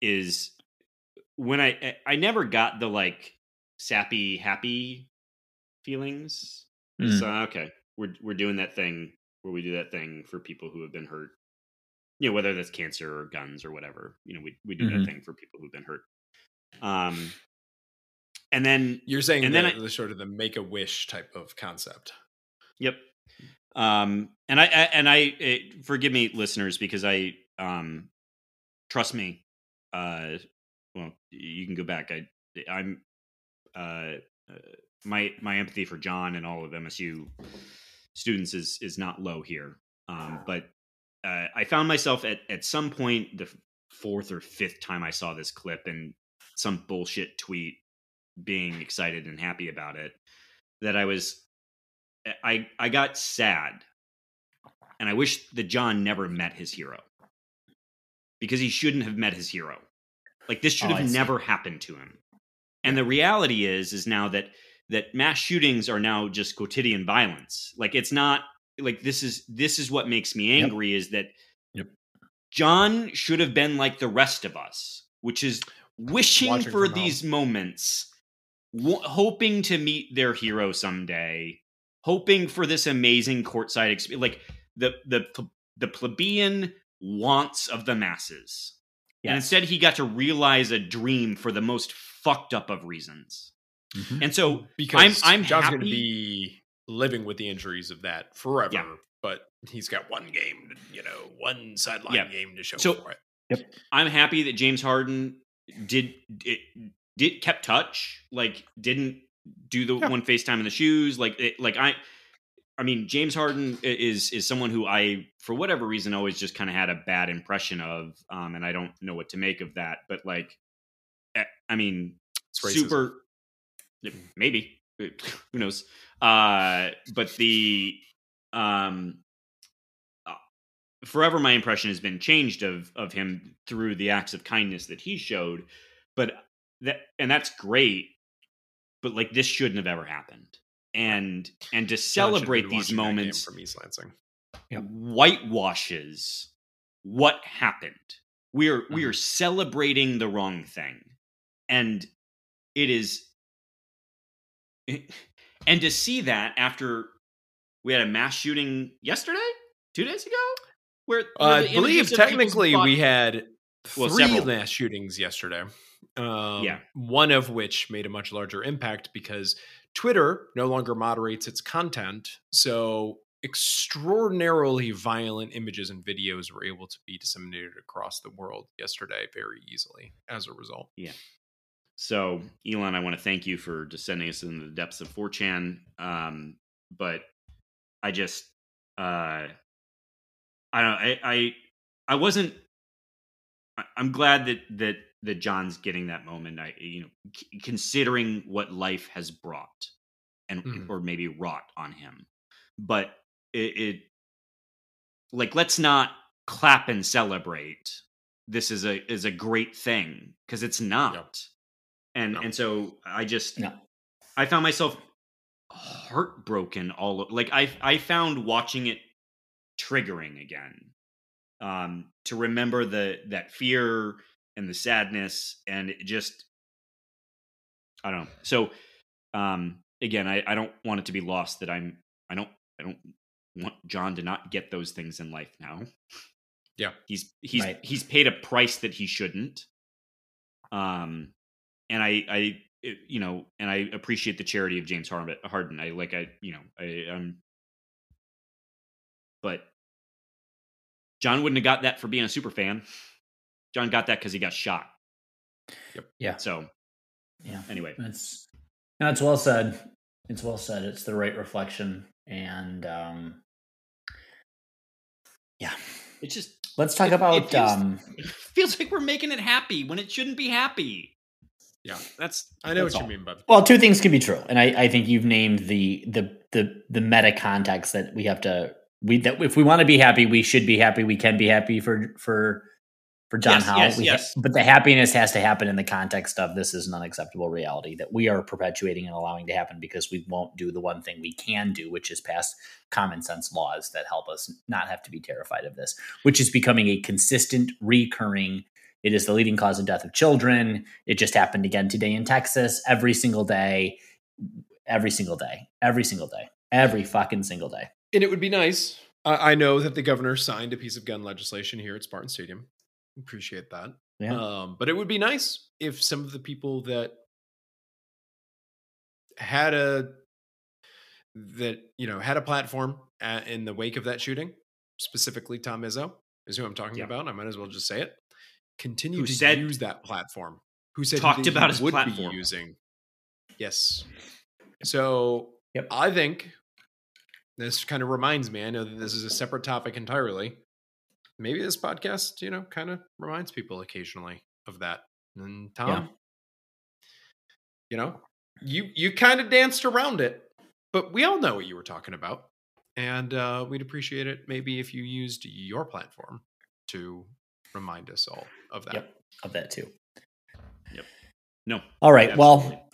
is when I I never got the like sappy happy feelings. Mm. So okay, we're we're doing that thing where we do that thing for people who have been hurt, you know, whether that's cancer or guns or whatever. You know, we we do mm-hmm. that thing for people who've been hurt. Um, and then you're saying and the, then I, the sort of the make a wish type of concept. Yep. Um, and I, I and I it, forgive me, listeners, because I um, trust me. Uh, well, you can go back. I, I'm uh, my my empathy for John and all of M S U students is is not low here. Um, but uh, I found myself at at some point the fourth or fifth time I saw this clip and. Some bullshit tweet being excited and happy about it that I was, I, I got sad, and I wish that John never met his hero, because he shouldn't have met his hero. Like this should oh, have never happened to him. And the reality is, is now that, that mass shootings are now just quotidian violence. Like it's not like, this is, this is what makes me angry yep. is that yep. John should have been like the rest of us, which is, wishing Watching for these home. moments, w- hoping to meet their hero someday, hoping for this amazing courtside experience, like the the the plebeian wants of the masses. Yes. And instead, he got to realize a dream for the most fucked up of reasons. Mm-hmm. And so, because I'm, I'm John's going to be living with the injuries of that forever. Yeah. but he's got one game, you know, one sideline yep. game to show so, for it. Yep. I'm happy that James Harden did it, did kept touch, like didn't do the yeah. one FaceTime in the shoes, like it, like I. I mean, James Harden is is someone who I, for whatever reason, always just kind of had a bad impression of, um, and I don't know what to make of that. But like, I mean, super, maybe, who knows? Uh, but the, um, forever my impression has been changed of of him through the acts of kindness that he showed, but that and that's great, but like this shouldn't have ever happened. And and to celebrate these moments from East Lansing, yep. whitewashes what happened. We are mm-hmm. we are celebrating the wrong thing, and it is. It, and to see that after we had a mass shooting yesterday, two days ago, where uh, I believe technically we had well, three several. mass shootings yesterday. Um, yeah, one of which made a much larger impact because Twitter no longer moderates its content, so extraordinarily violent images and videos were able to be disseminated across the world yesterday very easily as a result. Yeah. So, Elon, I want to thank you for descending us into the depths of four chan, um, but I just, uh, I don't know, I, I, I wasn't, I, I'm glad that, that, that John's getting that moment, I, you know, c- considering what life has brought and, mm. or maybe wrought on him, but it, it like, let's not clap and celebrate. This is a, is a great thing. Cause it's not. Yep. And, no. and so I just, no. I found myself heartbroken all of, like I, I found watching it triggering again, um, to remember the, that fear and the sadness, and it just, I don't know. So, um, again, I, I don't want it to be lost that I'm, I don't, I don't want John to not get those things in life now. Yeah. He's, he's, right. he's paid a price that he shouldn't. Um, and I, I, it, you know, and I appreciate the charity of James Harden. I like, I, you know, I, um, but John wouldn't have got that for being a super fan. John got that because he got shot. Yep. Yeah. So, yeah. Anyway, that's no, it's well said. It's well said. It's the right reflection, and um, yeah. It's just let's talk it, about. It feels, um, it feels like we're making it happy when it shouldn't be happy. Yeah, that's I know that's what all. you mean by that. Well, two things can be true, and I, I think you've named the the the the meta context that we have to we that if we want to be happy, we should be happy. We can be happy for for. For John yes, Howe, yes, yes. Ha- but the happiness has to happen in the context of this is an unacceptable reality that we are perpetuating and allowing to happen because we won't do the one thing we can do, which is pass common sense laws that help us not have to be terrified of this, which is becoming a consistent, recurring. It is the leading cause of death of children. It just happened again today in Texas. Every single day, every single day, every single day, every fucking single day. And it would be nice. I, I know that the governor signed a piece of gun legislation here at Spartan Stadium. Appreciate that. Yeah. Um, but it would be nice if some of the people that had a, that, you know, had a platform at, in the wake of that shooting, specifically Tom Izzo is who I'm talking yeah. about. I might as well just say it. Continue who to said, use that platform. Who said talked about his would platform. Be using. Yes. So yep. I think this kind of reminds me, I know that this is a separate topic entirely. Maybe this podcast, you know, kind of reminds people occasionally of that. And Tom, yeah. you know, you, you kind of danced around it, but we all know what you were talking about. And uh, we'd appreciate it maybe if you used your platform to remind us all of that. Yep, of that too. Yep. No. All right. Absolutely. Well,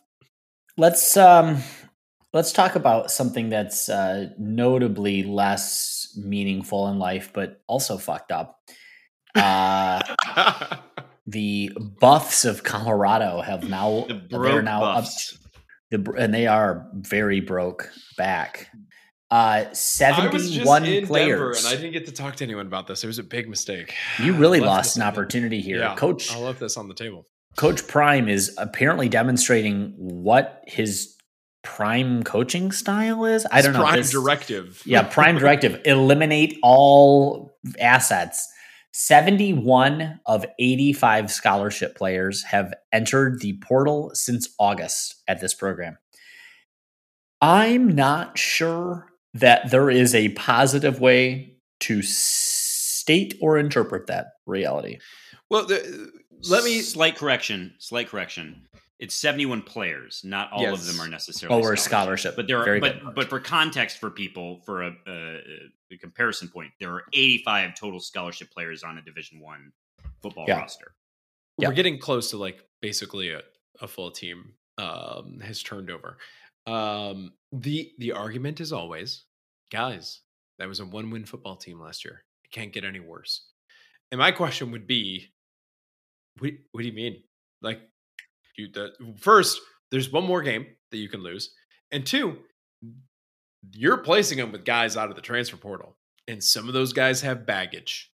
let's um, let's talk about something that's uh, notably less meaningful in life, but also fucked up. Uh, the Buffs of Colorado have now the they're now up, the, and they are very broke back. Uh, seventy-one I was just players, in Denver and I didn't get to talk to anyone about this. It was a big mistake. You really lost an opportunity here, yeah, Coach. I left this on the table. Coach Prime is apparently demonstrating what his prime coaching style is? I don't know. Prime directive. Yeah, prime directive. Eliminate all assets. seventy-one of eighty-five scholarship players have entered the portal since August at this program. I'm not sure that there is a positive way to state or interpret that reality. Well, the, let me... Slight correction. Slight correction. It's seventy-one players. Not all yes. of them are necessarily oh, scholarship. scholarship. But there are, but, but for context for people, for a, a, a comparison point, there are eighty-five total scholarship players on a Division I football yeah. roster. We're yeah. getting close to like basically a, a full team um, has turned over. Um, the the argument is always, guys, that was a one-win football team last year. It can't get any worse. And my question would be, what, what do you mean? Like, you, the, first, there's one more game that you can lose. And two, you're placing them with guys out of the transfer portal. And some of those guys have baggage.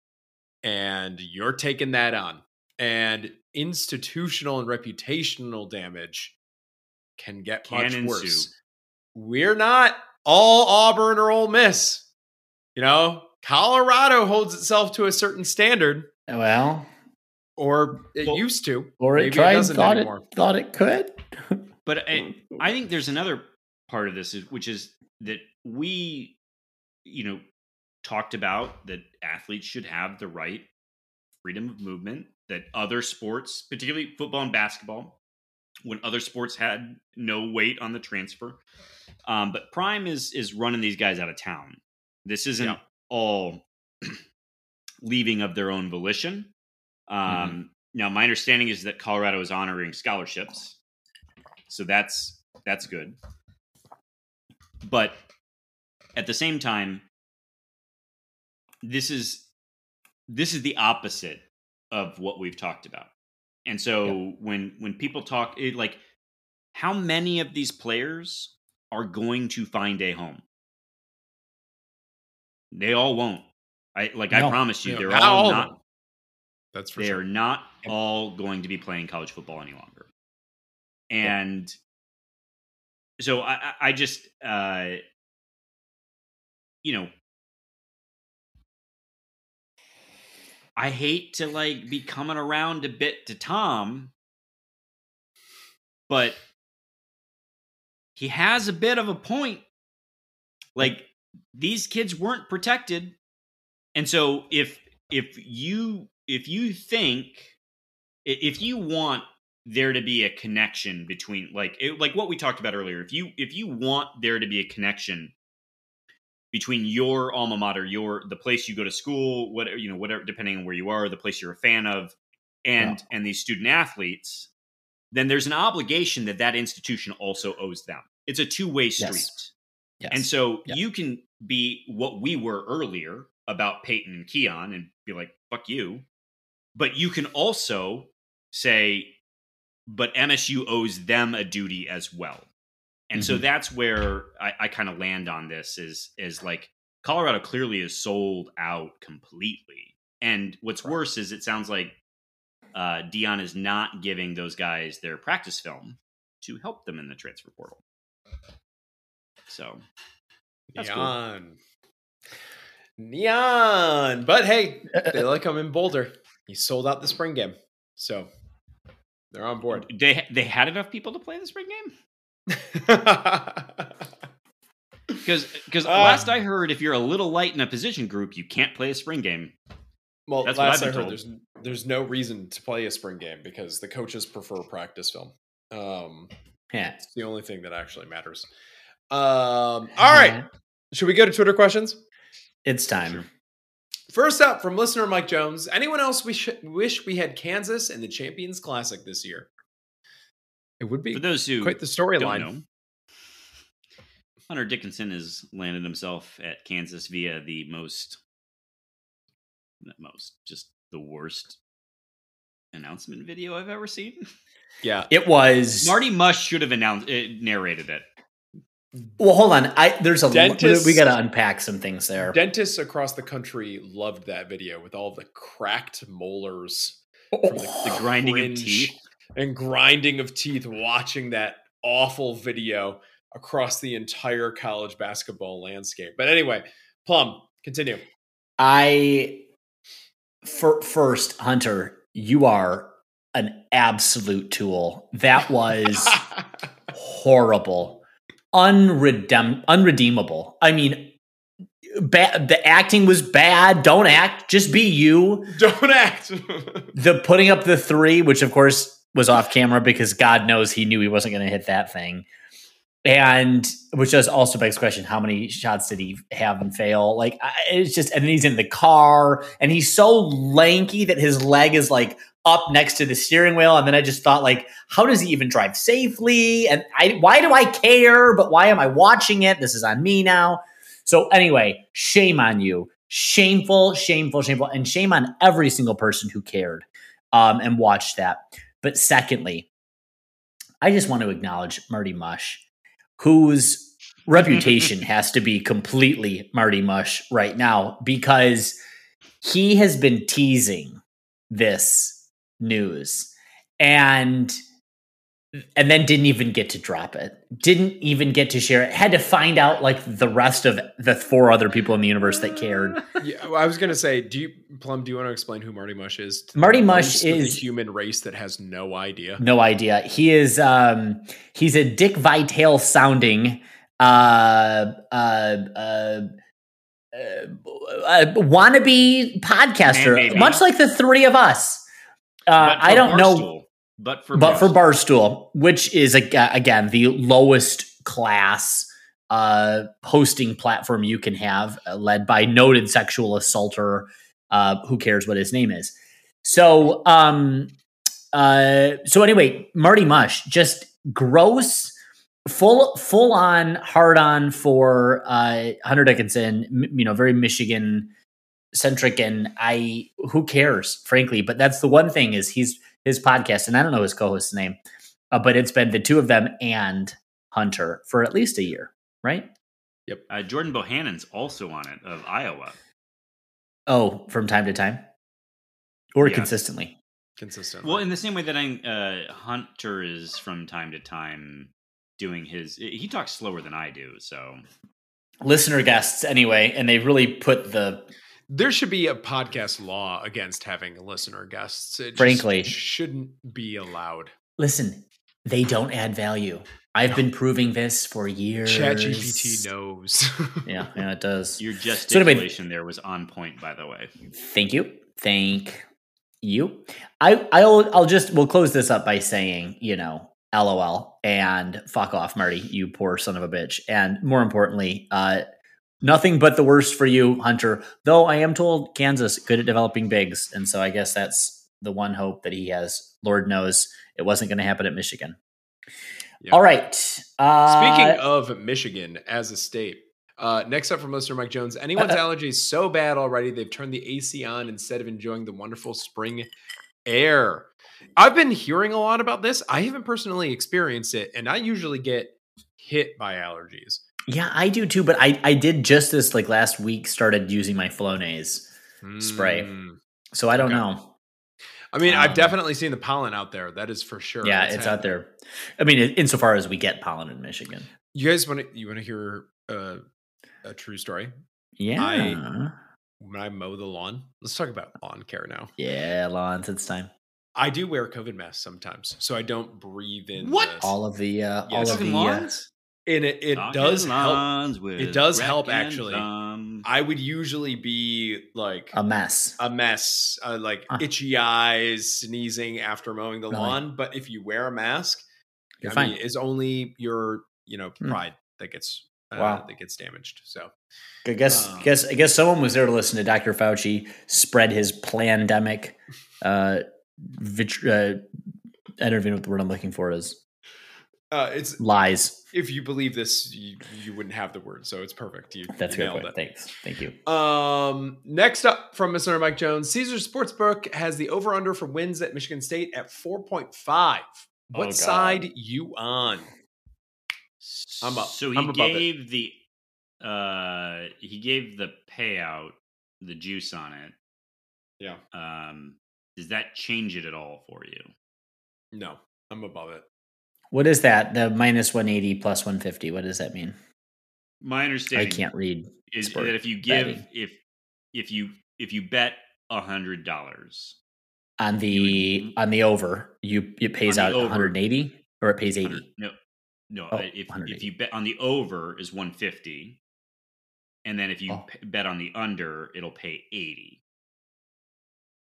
And you're taking that on. And institutional and reputational damage can get can much ensue. worse. We're not all Auburn or Ole Miss. You know, Colorado holds itself to a certain standard. Well... Or it well, used to. Or it Maybe tried it doesn't thought anymore. It thought it could. But I, I think there's another part of this, is, which is that we, you know, talked about that athletes should have the right freedom of movement that other sports, particularly football and basketball, when other sports had no weight on the transfer. Um, but Prime is is running these guys out of town. This isn't yeah. all leaving of their own volition. Um, mm-hmm. Now, my understanding is that Colorado is honoring scholarships, so that's that's good. But at the same time, this is this is the opposite of what we've talked about. And so yeah. when when people talk, it, like, how many of these players are going to find a home? They all won't. I like no. I promise you, yeah. they're all, all not. That's for they sure. are not all going to be playing college football any longer. And yeah. so I, I just, uh, you know, I hate to like be coming around a bit to Tom, but he has a bit of a point. Like, these kids weren't protected. And so if, if you, If you think, if you want there to be a connection between, like, it, like what we talked about earlier, if you if you want there to be a connection between your alma mater, your the place you go to school, what you know, whatever, depending on where you are, the place you're a fan of, and yeah. and these student athletes, then there's an obligation that that institution also owes them. It's a two way street, yes. Yes. and so yeah. you can be what we were earlier about Peyton and Keon and be like, "Fuck you." But you can also say, but M S U owes them a duty as well. And mm-hmm. so that's where I, I kind of land on this is, is like Colorado clearly is sold out completely. And what's right. worse is it sounds like uh, Dion is not giving those guys their practice film to help them in the transfer portal. So that's Dion. Cool. Dion. But hey, they like him in Boulder. He sold out the spring game, so they're on board. They they had enough people to play the spring game? Because because uh, last I heard, if you're a little light in a position group, you can't play a spring game. Well, that's last what I've been I heard, told. There's, there's no reason to play a spring game because the coaches prefer practice film. Um, yeah. It's the only thing that actually matters. Um, all right. Uh, Should we go to Twitter questions? It's time. Sure. First up, from listener Mike Jones, anyone else we sh- wish we had Kansas in the Champions Classic this year? It would be for those who quite the storyline. Hunter Dickinson has landed himself at Kansas via the most, not most, just the worst announcement video I've ever seen. Yeah, it was. Marty Mush should have announced, it, narrated it. Well, hold on. I there's a dentist, we got to unpack some things there. Dentists across the country loved that video with all the cracked molars, oh, from the, the grinding of teeth and grinding of teeth, watching that awful video across the entire college basketball landscape. But anyway, Plum, continue. I for, first, Hunter, you are an absolute tool. That was horrible, unredeem unredeemable. I mean, ba- the acting was bad. Don't act. Just be you. Don't act. The putting up the three, which of course was off camera because God knows he knew he wasn't going to hit that thing. And which does also begs the question, how many shots did he have and fail? Like, it's just, and then he's in the car and he's so lanky that his leg is like up next to the steering wheel. And then I just thought, like, how does he even drive safely? And I, why do I care? But why am I watching it? This is on me now. So anyway, shame on you. Shameful, shameful, shameful. And shame on every single person who cared um, and watched that. But secondly, I just want to acknowledge Marty Mush, whose reputation has to be completely Marty Mush right now, because he has been teasing this news and and then didn't even get to drop it, didn't even get to share it, had to find out like the rest of the four other people in the universe that cared. Yeah, well, I was going to say, do you, Plum, do you want to explain who Marty Mush is? Marty Mush is the human race that has no idea. No idea. He is, um, he's a Dick Vitale sounding, uh, uh, uh, uh, uh wannabe podcaster, Man, much like the three of us. Uh, I don't know. Stool. But for but Barstool. for Barstool, which is again the lowest class uh, hosting platform you can have, uh, led by noted sexual assaulter. Uh, who cares what his name is? So, um, uh, so anyway, Marty Mush, just gross, full, full on, hard on for uh, Hunter Dickinson. M- you know, very Michigan centric, and I who cares, frankly. But that's the one thing is he's. His podcast, and I don't know his co-host's name, uh, but it's been the two of them and Hunter for at least a year, right? Yep. Uh, Jordan Bohannon's also on it of Iowa. Oh, from time to time, or yeah. consistently. Consistently. Well, in the same way that I, uh, Hunter is from time to time doing his. He talks slower than I do, so listener guests anyway, and they really put the. There should be a podcast law against having listener guests. It Frankly, just shouldn't be allowed. Listen, they don't add value. I've no. been proving this for years. ChatGPT knows. yeah, yeah, it does. Your gesticulation so anyway, there was on point, by the way. Thank you. Thank you. I, I'll, I'll just, we'll close this up by saying, you know, LOL and fuck off, Marty, you poor son of a bitch. And more importantly, uh, nothing but the worst for you, Hunter. Though I am told Kansas good at developing bigs, and so I guess that's the one hope that he has. Lord knows it wasn't going to happen at Michigan. Yeah. All right. Uh, Speaking of Michigan as a state, uh, next up from listener Mike Jones, anyone's uh, allergy is so bad already they've turned the A C on instead of enjoying the wonderful spring air. I've been hearing a lot about this. I haven't personally experienced it, and I usually get hit by allergies. Yeah, I do too, but I, I did just this like last week started using my Flonase mm. spray. So I don't okay. know. I mean, um, I've definitely seen the pollen out there. That is for sure. Yeah, it's happening. Out there. I mean, insofar as we get pollen in Michigan. You guys want to you want to hear uh, a true story? Yeah. I, when I mow the lawn, let's talk about lawn care now. Yeah, lawns, it's time. I do wear COVID masks sometimes, so I don't breathe in what the, all of the uh, yes. all of the lawns. Uh, And it, it does help. It does help, actually. I would usually be like a mess, a mess, uh, like uh. itchy eyes, sneezing after mowing the really? lawn. But if you wear a mask, you're I fine. Mean, it's only your, you know, pride mm. that gets uh, wow. that gets damaged. So, I guess, um, guess, I guess someone was there to listen to Doctor Fauci spread his plandemic. Uh, vit- uh, I don't even know what the word I'm looking for is. Uh, it's lies. If you believe this, you, you wouldn't have the word. So it's perfect. You, That's you a good point. It. Thanks. Thank you. Um, next up from Mister Mike Jones, Caesars Sportsbook has the over-under for wins at Michigan State at four point five. What oh, side you on? I'm up. So he I'm gave the uh, he gave the payout, the juice on it. Yeah. Um, does that change it at all for you? No, I'm above it. What is that? The minus one eighty plus one fifty. What does that mean? My understanding I can't read is that if you give betting. if if you if you bet a hundred dollars on the would, on the over, you it pays on out one hundred and eighty, or it pays eighty. No, no. Oh, if if you bet on the over is one fifty, and then if you oh. bet on the under, it'll pay eighty.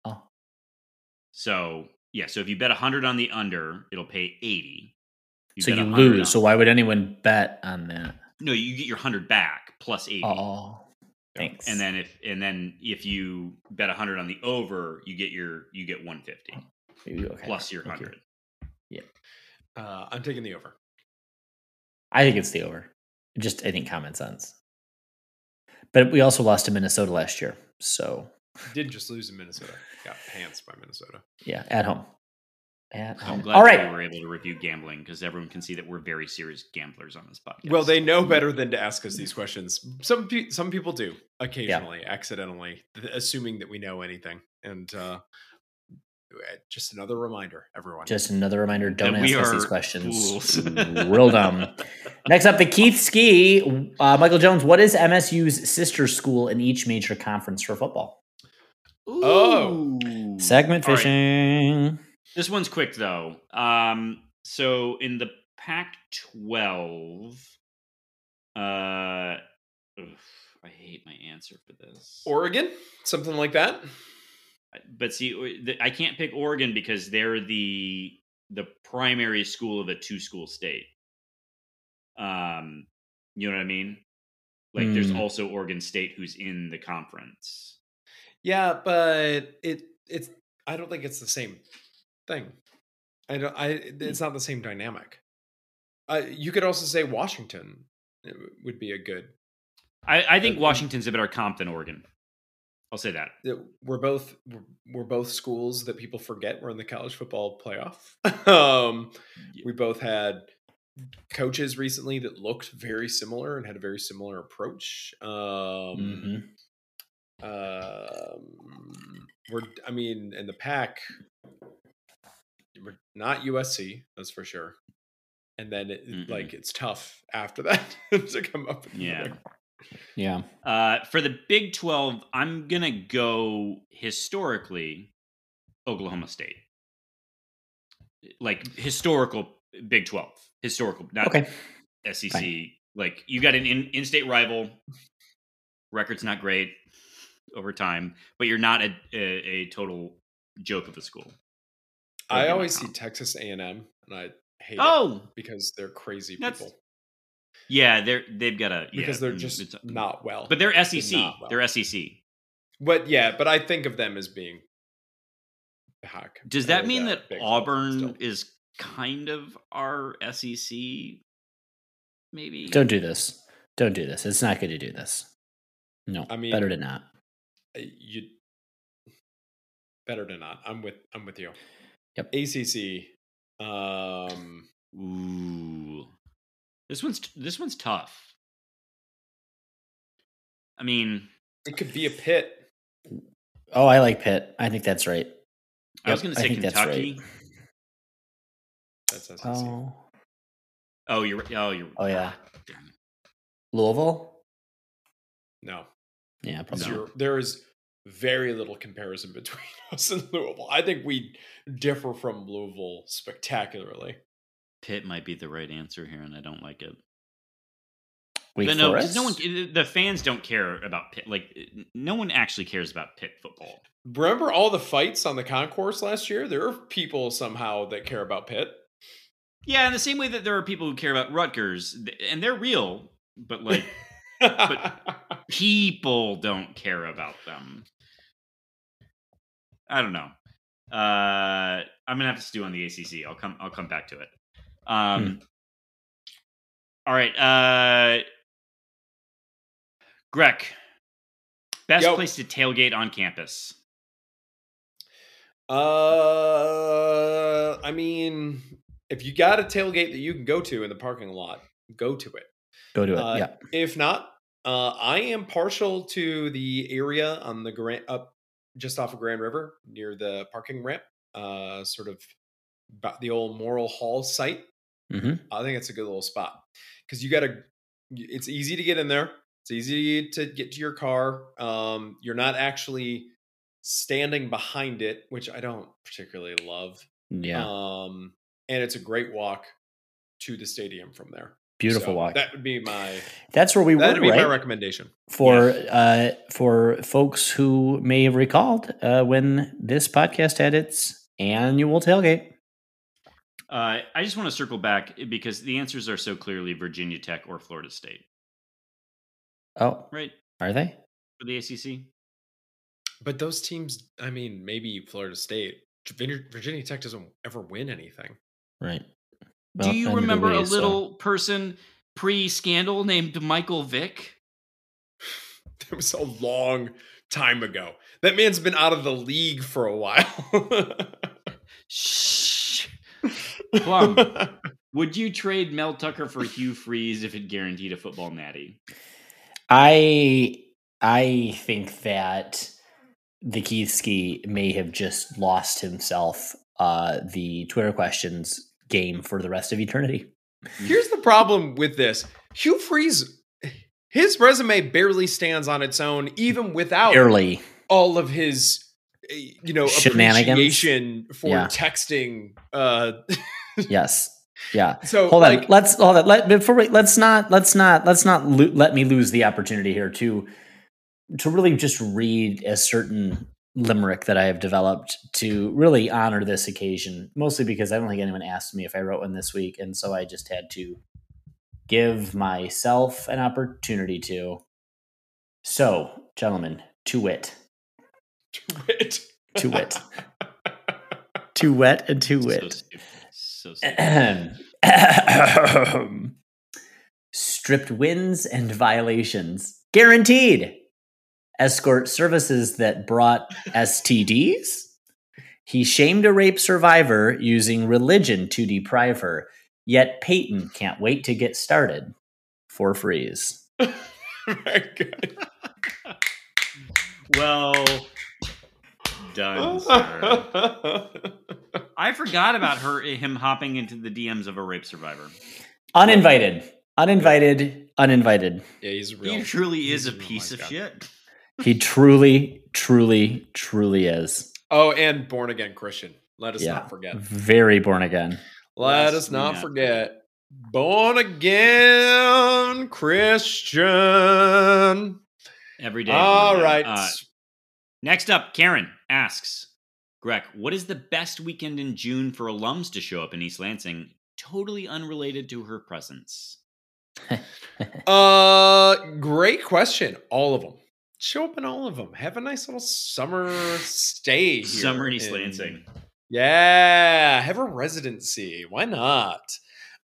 Oh, so yeah. So if you bet a hundred on the under, it'll pay eighty. You so you lose. So why would anyone bet on that? No, you get your hundred back plus eighty. Oh, thanks. And then if and then if you bet a hundred on the over, you get your you get one fifty okay. plus your hundred. Yeah, uh, I'm taking the over. I think it's the over. Just I think common sense. But we also lost to Minnesota last year, so didn't just lose to Minnesota. Got pants by Minnesota. Yeah, at home. At I'm home. glad All right. that we were able to review gambling because everyone can see that we're very serious gamblers on this podcast. Well, they know better than to ask us these questions. Some pe- some people do occasionally, yeah. accidentally, th- assuming that we know anything. And uh, just another reminder, everyone. Just another reminder. Don't ask us these questions. Real dumb. Next up, the Keith Ski. Uh, Michael Jones, what is M S U's sister school in each major conference for football? Ooh. Oh, segment fishing. This one's quick, though. Um, so in the Pac twelve, uh, ugh, I hate my answer for this. Oregon? Something like that? But see, I can't pick Oregon because they're the the primary school of a two-school state. Um, you know what I mean? Like, mm. there's also Oregon State who's in the conference. Yeah, but it it's I don't think it's the same thing. I don't. I. It's not the same dynamic. Uh, you could also say Washington would be a good. I, I think uh, Washington's a better comp than Oregon. I'll say that. We're both we're both schools that people forget were in the college football playoff. um, yeah. We both had coaches recently that looked very similar and had a very similar approach. Um, mm-hmm. um, we're. I mean, in the pack. We're not U S C, that's for sure. And then, it, mm-hmm. like, it's tough after that to come up. Yeah. Yeah. Uh, for the Big twelve, I'm going to go historically Oklahoma State. Like, historical Big twelve. Historical, not okay. S E C. Fine. Like, you got an in, in-state rival. Record's not great over time. But you're not a, a, a total joke of a school. I always see Texas A and M, and I hate oh, it because they're crazy people. Yeah, they're they've got a yeah, because they're just not well. But they're S E C. They're, well. they're S E C. But yeah, but I think of them as being. Heck, Does that mean that, that Auburn is kind of our S E C? Maybe. Don't do this. Don't do this. It's not good to do this. No, I mean, better to not. You. Better to not. I'm with. I'm with you. Yep. A C C. Um, Ooh, this one's this one's tough. I mean, it could be a Pitt. Oh, I like Pitt. I think that's right. I was going to say Kentucky. That's right. That's S E C. Oh. oh, you're oh you're oh yeah. Louisville. No. Yeah, probably. No. There is. Very little comparison between us and Louisville. I think we differ from Louisville spectacularly. Pitt might be the right answer here, and I don't like it. Wait but no, for us? No one. The fans don't care about Pitt. Like no one actually cares about Pitt football. Remember all the fights on the concourse last year? There are people somehow that care about Pitt. Yeah, in the same way that there are people who care about Rutgers, and they're real, but like, but people don't care about them. I don't know. Uh, I'm gonna have to stew on the A C C. I'll come. I'll come back to it. Um, hmm. All right, uh, Greg. Best Yo. place to tailgate on campus. Uh, I mean, if you got a tailgate that you can go to in the parking lot, go to it. Go to it. Uh, yeah. If not, uh, I am partial to the area on the Grand up. Just off of Grand River near the parking ramp, uh, sort of the old Morrill Hall site. Mm-hmm. I think it's a good little spot because you got to, it's easy to get in there. It's easy to get to your car. Um, you're not actually standing behind it, which I don't particularly love. Yeah. Um, and it's a great walk to the stadium from there. Beautiful so walk. That would be my. That's where we would be right? my recommendation for yeah. uh, for folks who may have recalled uh, when this podcast had its annual tailgate. Uh, I just want to circle back because the answers are so clearly Virginia Tech or Florida State. Oh, right? Are they for the A C C? But those teams, I mean, maybe Florida State. Virginia Tech doesn't ever win anything, right? Well, do you remember way, a little so. person pre-scandal named Michael Vick? That was a long time ago. That man's been out of the league for a while. Shh. Plum, would you trade Mel Tucker for Hugh Freeze if it guaranteed a football natty? I I think that the Keithski may have just lost himself uh, the Twitter questions game for the rest of eternity. Here's the problem with this. Hugh Freeze, his resume barely stands on its own, even without barely. all of his, you know, appreciation for yeah. texting. Uh, yes. Yeah. So hold like, on. Let's hold on. Let before we, let's not, let's not, let's not lo- let me lose the opportunity here to, to really just read a certain limerick that I have developed to really honor this occasion, mostly because I don't think anyone asked me if I wrote one this week. And so I just had to give myself an opportunity to. So, gentlemen, to wit. To wit. To wit. To wet and to wit. So stupid. So stupid. Stripped wins and violations. Guaranteed. Escort services that brought S T Ds. He shamed a rape survivor using religion to deprive her. Yet Peyton can't wait to get started for Freeze. Very good. Well done, sir. I forgot about her him hopping into the D Ms of a rape survivor. Uninvited. Uninvited. Uninvited. Yeah, he's real. He truly is a piece of shit. He truly, truly, truly is. Oh, and born again Christian. Let us yeah, not forget. Very born again. Let yes, us not forget. Born again Christian. Every day. All right. Uh, next up, Karen asks, Greg, what is the best weekend in June for alums to show up in East Lansing? Totally unrelated to her presence. uh, great question. All of them. Show up in all of them. Have a nice little summer stay here. Summer in East Lansing. Yeah. Have a residency. Why not?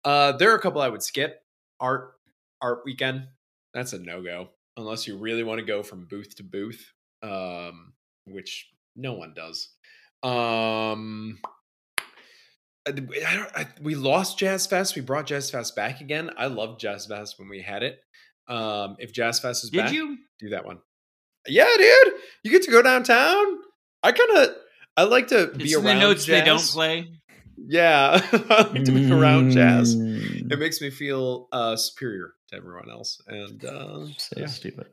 Uh, there are a couple I would skip. Art, art weekend. That's a no-go. Unless you really want to go from booth to booth, um, which no one does. Um, I don't, I, we lost Jazz Fest. We brought Jazz Fest back again. I loved Jazz Fest when we had it. Um, if Jazz Fest is Did back, you? do that one. Yeah, dude, you get to go downtown. I kind of, I like to be it's around the notes jazz. They don't play. Yeah, I like to be around jazz. It makes me feel uh, superior to everyone else. And uh, so yeah. stupid.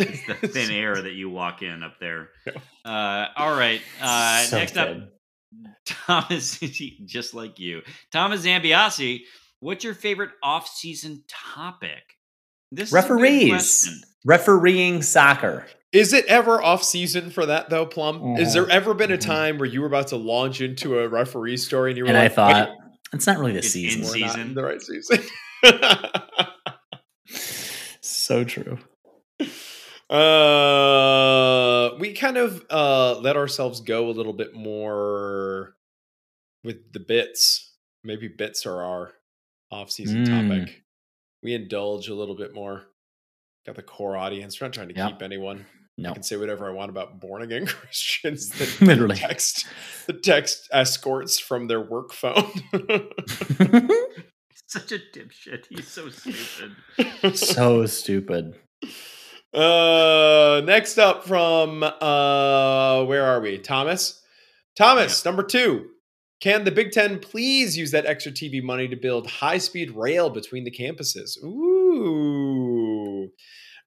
It's the thin air that you walk in up there. Uh, all right. Uh, so next good. up, Thomas, just like you, Thomas Zambiasi. What's your favorite off-season topic? This referees. Is refereeing soccer. Is it ever off season for that though, Plum? Mm. Is there ever been a time where you were about to launch into a referee story and you were and like, I thought it's not really the season. We're season. Not in the right season. So true. Uh, we kind of uh, let ourselves go a little bit more with the bits. Maybe bits are our off season mm. topic. We indulge a little bit more. Got the core audience. We're not trying to yep. keep anyone. No. I can say whatever I want about born again Christians. That Literally, text the text escorts from their work phone. Such a dipshit. He's so stupid. So stupid. Uh, next up from uh, where are we? Thomas. Thomas, yeah. number two. Can the Big Ten please use that extra T V money to build high-speed rail between the campuses? Ooh.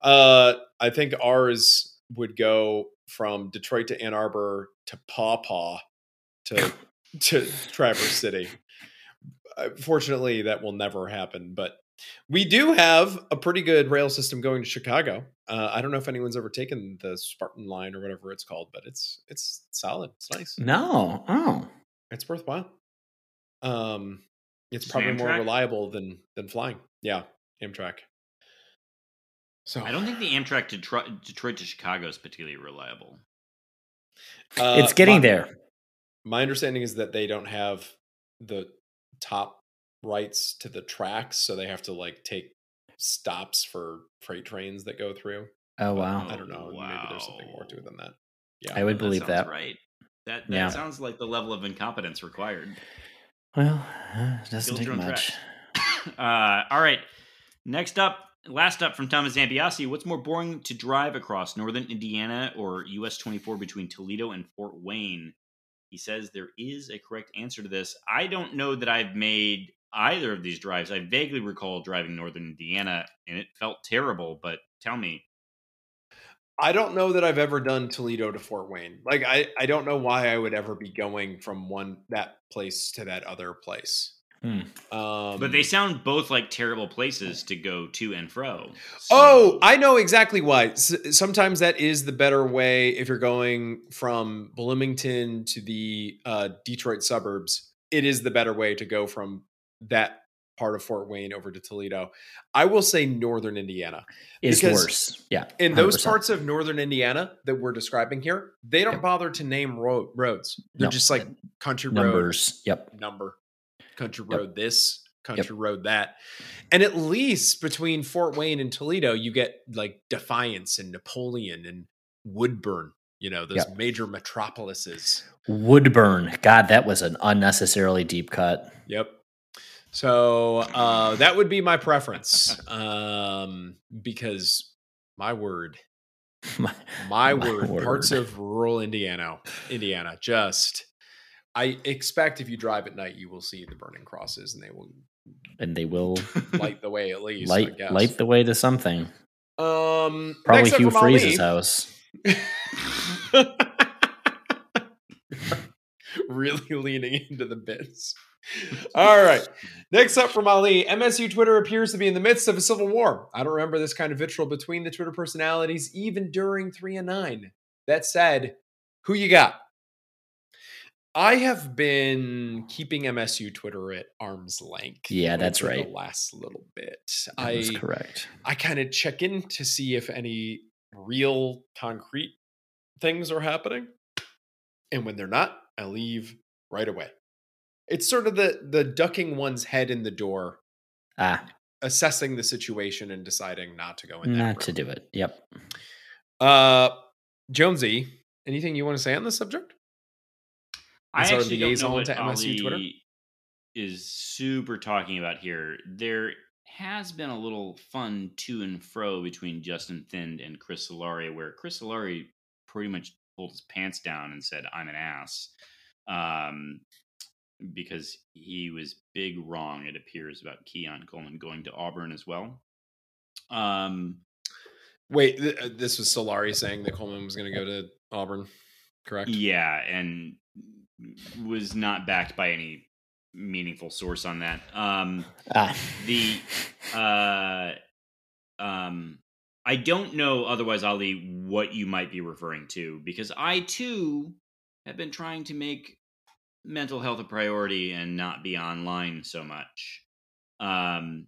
Uh, I think ours would go from Detroit to Ann Arbor to Paw Paw to, to Traverse City. Fortunately, that will never happen, but we do have a pretty good rail system going to Chicago. Uh, I don't know if anyone's ever taken the Spartan line or whatever it's called, but it's it's solid. It's nice. No. Oh. It's worthwhile. Um, it's probably Amtrak? more reliable than than flying. Yeah, Amtrak. So I don't think the Amtrak to Detroit, Detroit to Chicago is particularly reliable. Uh, it's getting my, there. My understanding is that they don't have the top rights to the tracks, so they have to like take stops for freight trains that go through. Oh wow! But I don't know. Wow. Maybe there's something more to it than that. Yeah, I would that believe that. Right. That, that yeah. sounds like the level of incompetence required. Well, uh, it doesn't Build take much. uh, all right. Next up, last up from Thomas Zambiasi. What's more boring to drive across, northern Indiana or U S twenty-four between Toledo and Fort Wayne? He says there is a correct answer to this. I don't know that I've made either of these drives. I vaguely recall driving northern Indiana, and it felt terrible, but tell me. I don't know that I've ever done Toledo to Fort Wayne. Like, I, I don't know why I would ever be going from one that place to that other place. Hmm. Um, but they sound both like terrible places to go to and fro. So. Oh, I know exactly why. S- sometimes that is the better way if you're going from Bloomington to the uh, Detroit suburbs. It is the better way to go from that part of Fort Wayne over to Toledo. I will say northern Indiana is worse. Yeah. one hundred percent. In those parts of northern Indiana that we're describing here, they don't yep. bother to name road roads. They're no. just like country roads. Yep. Number. Country yep. road this, country yep. road that. And at least between Fort Wayne and Toledo, you get like Defiance and Napoleon and Woodburn. You know, those yep. major metropolises. Woodburn. God, that was an unnecessarily deep cut. Yep. So uh, that would be my preference, um, because my word, my, my, my word, word, parts of rural Indiana, Indiana, just, I expect if you drive at night, you will see the burning crosses and they will, and they will light the way at least, light, I guess. light the way to something. Um, Probably Hugh Freeze's house. Really leaning into the bits. All right. Next up from Ali, M S U Twitter appears to be in the midst of a civil war. I don't remember this kind of vitriol between the Twitter personalities, even during three and nine. That said, who you got? I have been keeping M S U Twitter at arm's length. Yeah, that's right. The last little bit. That I, was correct. I kind of check in to see if any real concrete things are happening. And when they're not, I leave right away. It's sort of the the ducking one's head in the door, ah. assessing the situation and deciding not to go in that Not room. to do it. Yep. Uh, Jonesy, anything you want to say on this subject? I Is actually don't know what to M S U Twitter? is super talking about here. There has been a little fun to and fro between Justin Thind and Chris Solari, where Chris Solari pretty much pulled his pants down and said, I'm an ass. Um... because he was big wrong, it appears, about Keon Coleman going to Auburn as well. Um, Wait, th- this was Solari saying that Coleman was going to go to Auburn, correct? Yeah, and was not backed by any meaningful source on that. Um, ah. The uh, um, I don't know, otherwise, Ali, what you might be referring to, because I, too, have been trying to make mental health a priority and not be online so much. Um,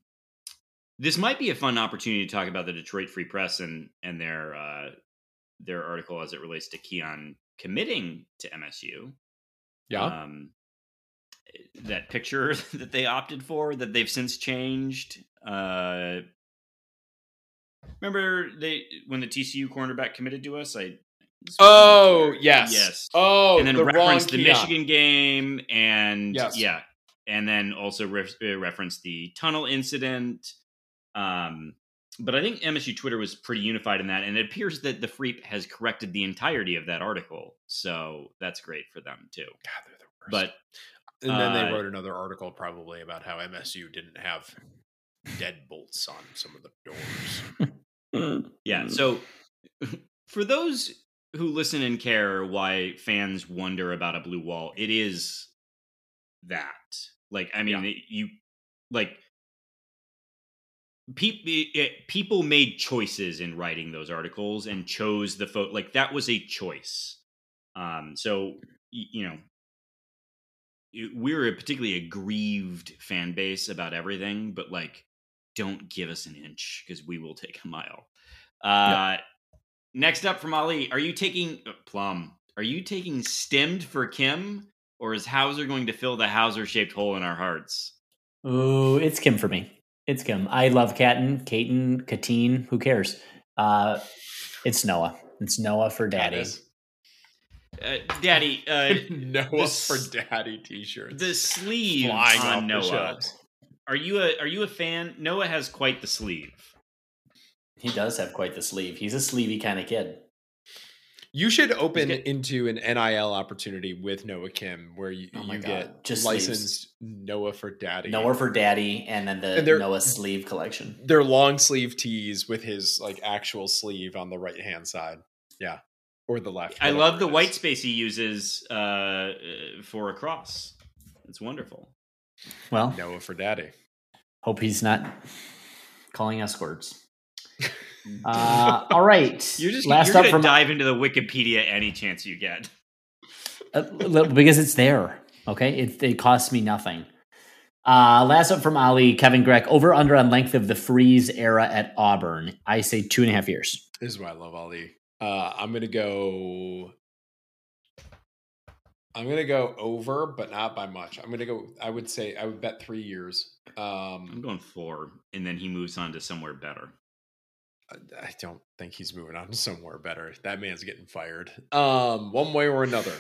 this might be a fun opportunity to talk about the Detroit Free Press and and their uh, their article as it relates to Keon committing to M S U. Yeah, um, that picture that they opted for that they've since changed. Uh, remember they when the T C U cornerback committed to us, I. Oh yes. yes. Oh, and then the reference the Keon. Michigan game, and yes. yeah, and then also re- reference the tunnel incident. Um, but I think M S U Twitter was pretty unified in that, and it appears that the Freep has corrected the entirety of that article, so that's great for them too. God, they're the worst. But And then uh, they wrote another article probably about how M S U didn't have deadbolts on some of the doors. Yeah. So for those who listen and care why fans wonder about a blue wall, it is that. Like, I mean, yeah. it, you like people, it, people made choices in writing those articles and chose the photo. Fo- like that was a choice. Um, so, you, you know, we're a particularly aggrieved fan base about everything, but like, don't give us an inch because we will take a mile. Uh, no. Next up from Ali, are you taking uh, Plum? Are you taking stemmed for Kim, or is Hauser going to fill the Hauser-shaped hole in our hearts? Ooh, it's Kim for me. It's Kim. I love Catton, Caton, Katine. Who cares? Uh, it's Noah. It's Noah for Daddy. Uh, daddy, uh, Noah for Daddy t-shirts. The sleeve on Noah. Are you a are you a fan? Noah has quite the sleeve. He does have quite the sleeve. He's a sleevey kind of kid. You should open get, into an N I L opporty with Noah Kim, where you, oh you get just licensed sleeves. Noah for Daddy, Noah for Daddy, and then the and Noah sleeve collection. They're long sleeve tees with his like actual sleeve on the right hand side. Yeah. Or the left. I love the white space he uses uh, for a cross. It's wonderful. Well, Noah for Daddy. Hope he's not calling us words. Uh, all right. You're just last you're up from dive into the Wikipedia any chance you get. uh, because it's there. Okay. It, it costs me nothing. Uh, last up from Ali, Kevin Grech, over under on length of the Freeze era at Auburn. I say two and a half years. This is why I love Ali. Uh, I'm gonna go. I'm gonna go over, but not by much. I'm gonna go. I would say I would bet three years. Um, I'm going four, and then he moves on to somewhere better. I, I don't think he's moving on to somewhere better. That man's getting fired, um, one way or another,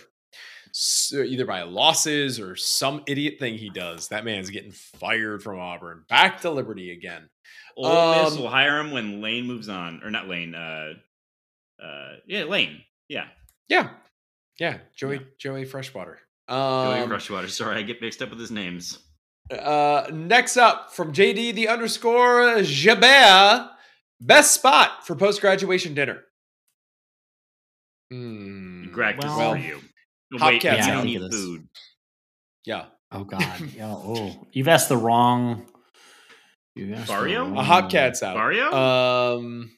so either by losses or some idiot thing he does. That man's getting fired from Auburn, back to Liberty again. Ole um, Miss will hire him when Lane moves on, or not Lane. Uh, Uh, yeah, Lane. Yeah, yeah, yeah. Joey, yeah. Joey Freshwater. Um, Joey Freshwater. Sorry, I get mixed up with his names. Uh, next up from J D the underscore Jabea. Best spot for post graduation dinner. Mm, Greg, well, well, for you. Wait, yeah, I need food. Yeah. Oh God. Yeah. Oh, you've asked the wrong. You asked Barrio. Wrong... A Hopcats out. Barrio. Um.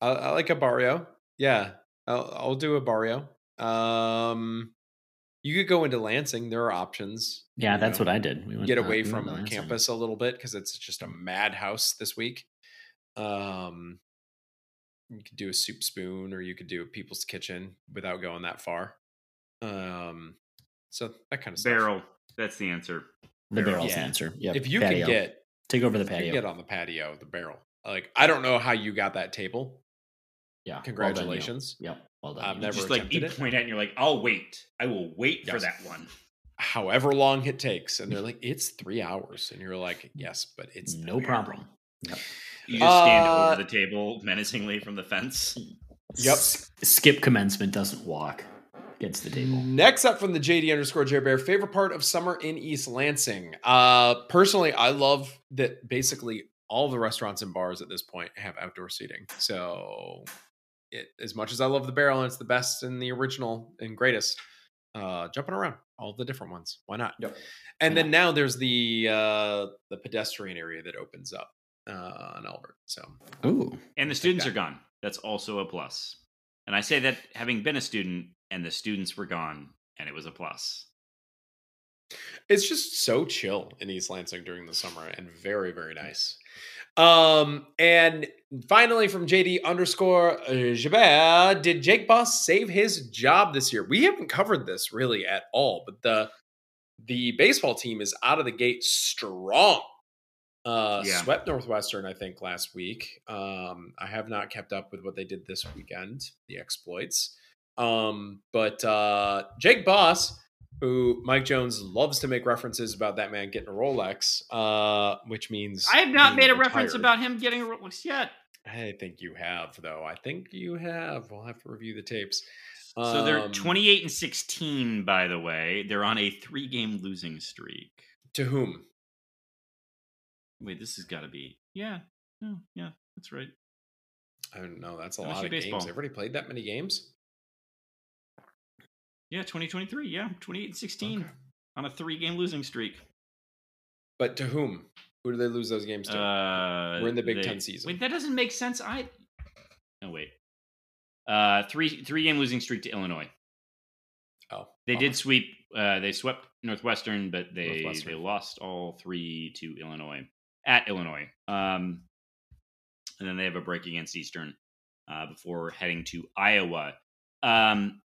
I, I like a Barrio. Yeah, I'll, I'll do a Barrio. Um, you could go into Lansing. There are options. Yeah, that's know. what I did. We went Get away uh, we from went campus a little bit because it's just a madhouse this week. Um, you could do a Soup Spoon, or you could do a People's Kitchen without going that far. Um, so that kind of stuff. Barrel. That's the answer. The barrel. barrel's yeah. the answer. Yep. If you patio. can get take over the patio, get on the patio. The barrel. Like I don't know how you got that table. Yeah. Congratulations. Well done, yep. Well done. I've you never just like you it. point out and you're like, I'll wait. I will wait yes. for that one. However long it takes. And they're like, it's three hours. And you're like, yes, but it's no problem. Yep. You just uh, stand over the table menacingly from the fence. Yep. S- skip commencement doesn't walk. Gets the table. Next up from the J D underscore J Bear, favorite part of summer in East Lansing. Uh, personally, I love that basically all the restaurants and bars at this point have outdoor seating. So It, as much as I love the barrel and it's the best and the original and greatest, uh, jumping around all the different ones. Why not? Yep. And Why then not? now there's the, uh, the pedestrian area that opens up, uh, on Albert. So, Ooh. and the students that. are gone. That's also a plus. And I say that having been a student and the students were gone and it was a plus. It's just so chill in East Lansing during the summer and very, very nice. Um, and finally from J D underscore Jabert, did Jake Boss save his job this year? We haven't covered this really at all, but the, the baseball team is out of the gate strong. Uh, yeah. Swept Northwestern, I think, last week. Um, I have not kept up with what they did this weekend, the exploits. Um, but, uh, Jake Boss, who Mike Jones loves to make references about that man getting a Rolex, uh, which means I have not made a retired. reference about him getting a Rolex yet. I think you have, though. I think you have. We'll have to review the tapes. Um, so they're twenty-eight and sixteen, by the way. They're on a three-game losing streak. To whom? Wait, this has got to be... Yeah. No, yeah, that's right. I don't know. That's a lot of games. Have already played that many games? Yeah, twenty twenty-three. Yeah, twenty-eight and sixteen okay. on a three-game losing streak. But to whom? Who do they lose those games to? Uh, We're in the Big they, Ten season. Wait, that doesn't make sense. I... No, wait. Uh, three three game losing streak to Illinois. Oh, they oh. did sweep. Uh, they swept Northwestern, but they Northwestern. they lost all three to Illinois at Illinois. Um, and then they have a break against Eastern uh, before heading to Iowa. Um,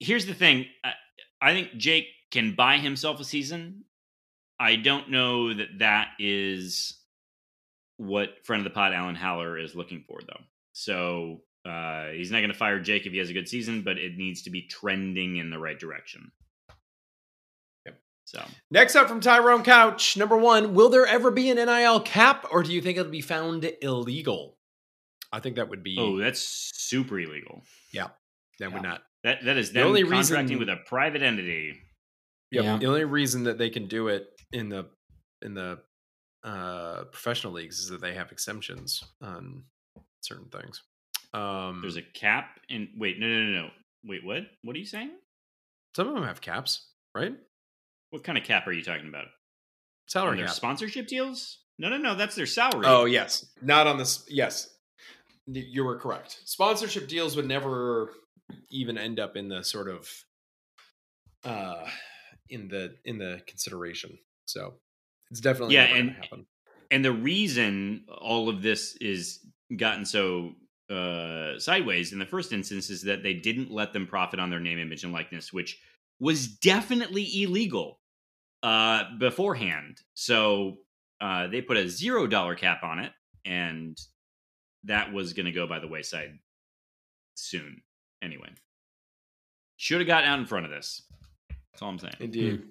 here's the thing: I, I think Jake can buy himself a season. I don't know that that is what friend of the pod Alan Haller is looking for, though. So. Uh, he's not going to fire Jake if he has a good season, but it needs to be trending in the right direction. Yep. So next up from Tyrone Couch, number one, will there ever be an N I L cap, or do you think it'll be found illegal? I think that would be. Oh, that's super illegal. Yeah, that yeah. would not. That that is the only contracting reason with a private entity. Yep. Yeah, the only reason that they can do it in the in the uh, professional leagues is that they have exemptions on certain things. Um, There's a cap and wait, no, no, no, no. Wait, what? What are you saying? Some of them have caps, right? What kind of cap are you talking about? Salary on their cap. Sponsorship deals? No, no, no. That's their salary. Oh, yes. Not on this. Yes. You were correct. Sponsorship deals would never even end up in the sort of, uh, in the, in the consideration. So it's definitely yeah, never and, gonna happen. And the reason all of this is gotten so Uh, sideways in the first instance is that they didn't let them profit on their name, image, and likeness, which was definitely illegal uh, beforehand. So uh, they put a zero dollar cap on it, and that was going to go by the wayside soon. Anyway, should have got out in front of this. That's all I'm saying. Indeed.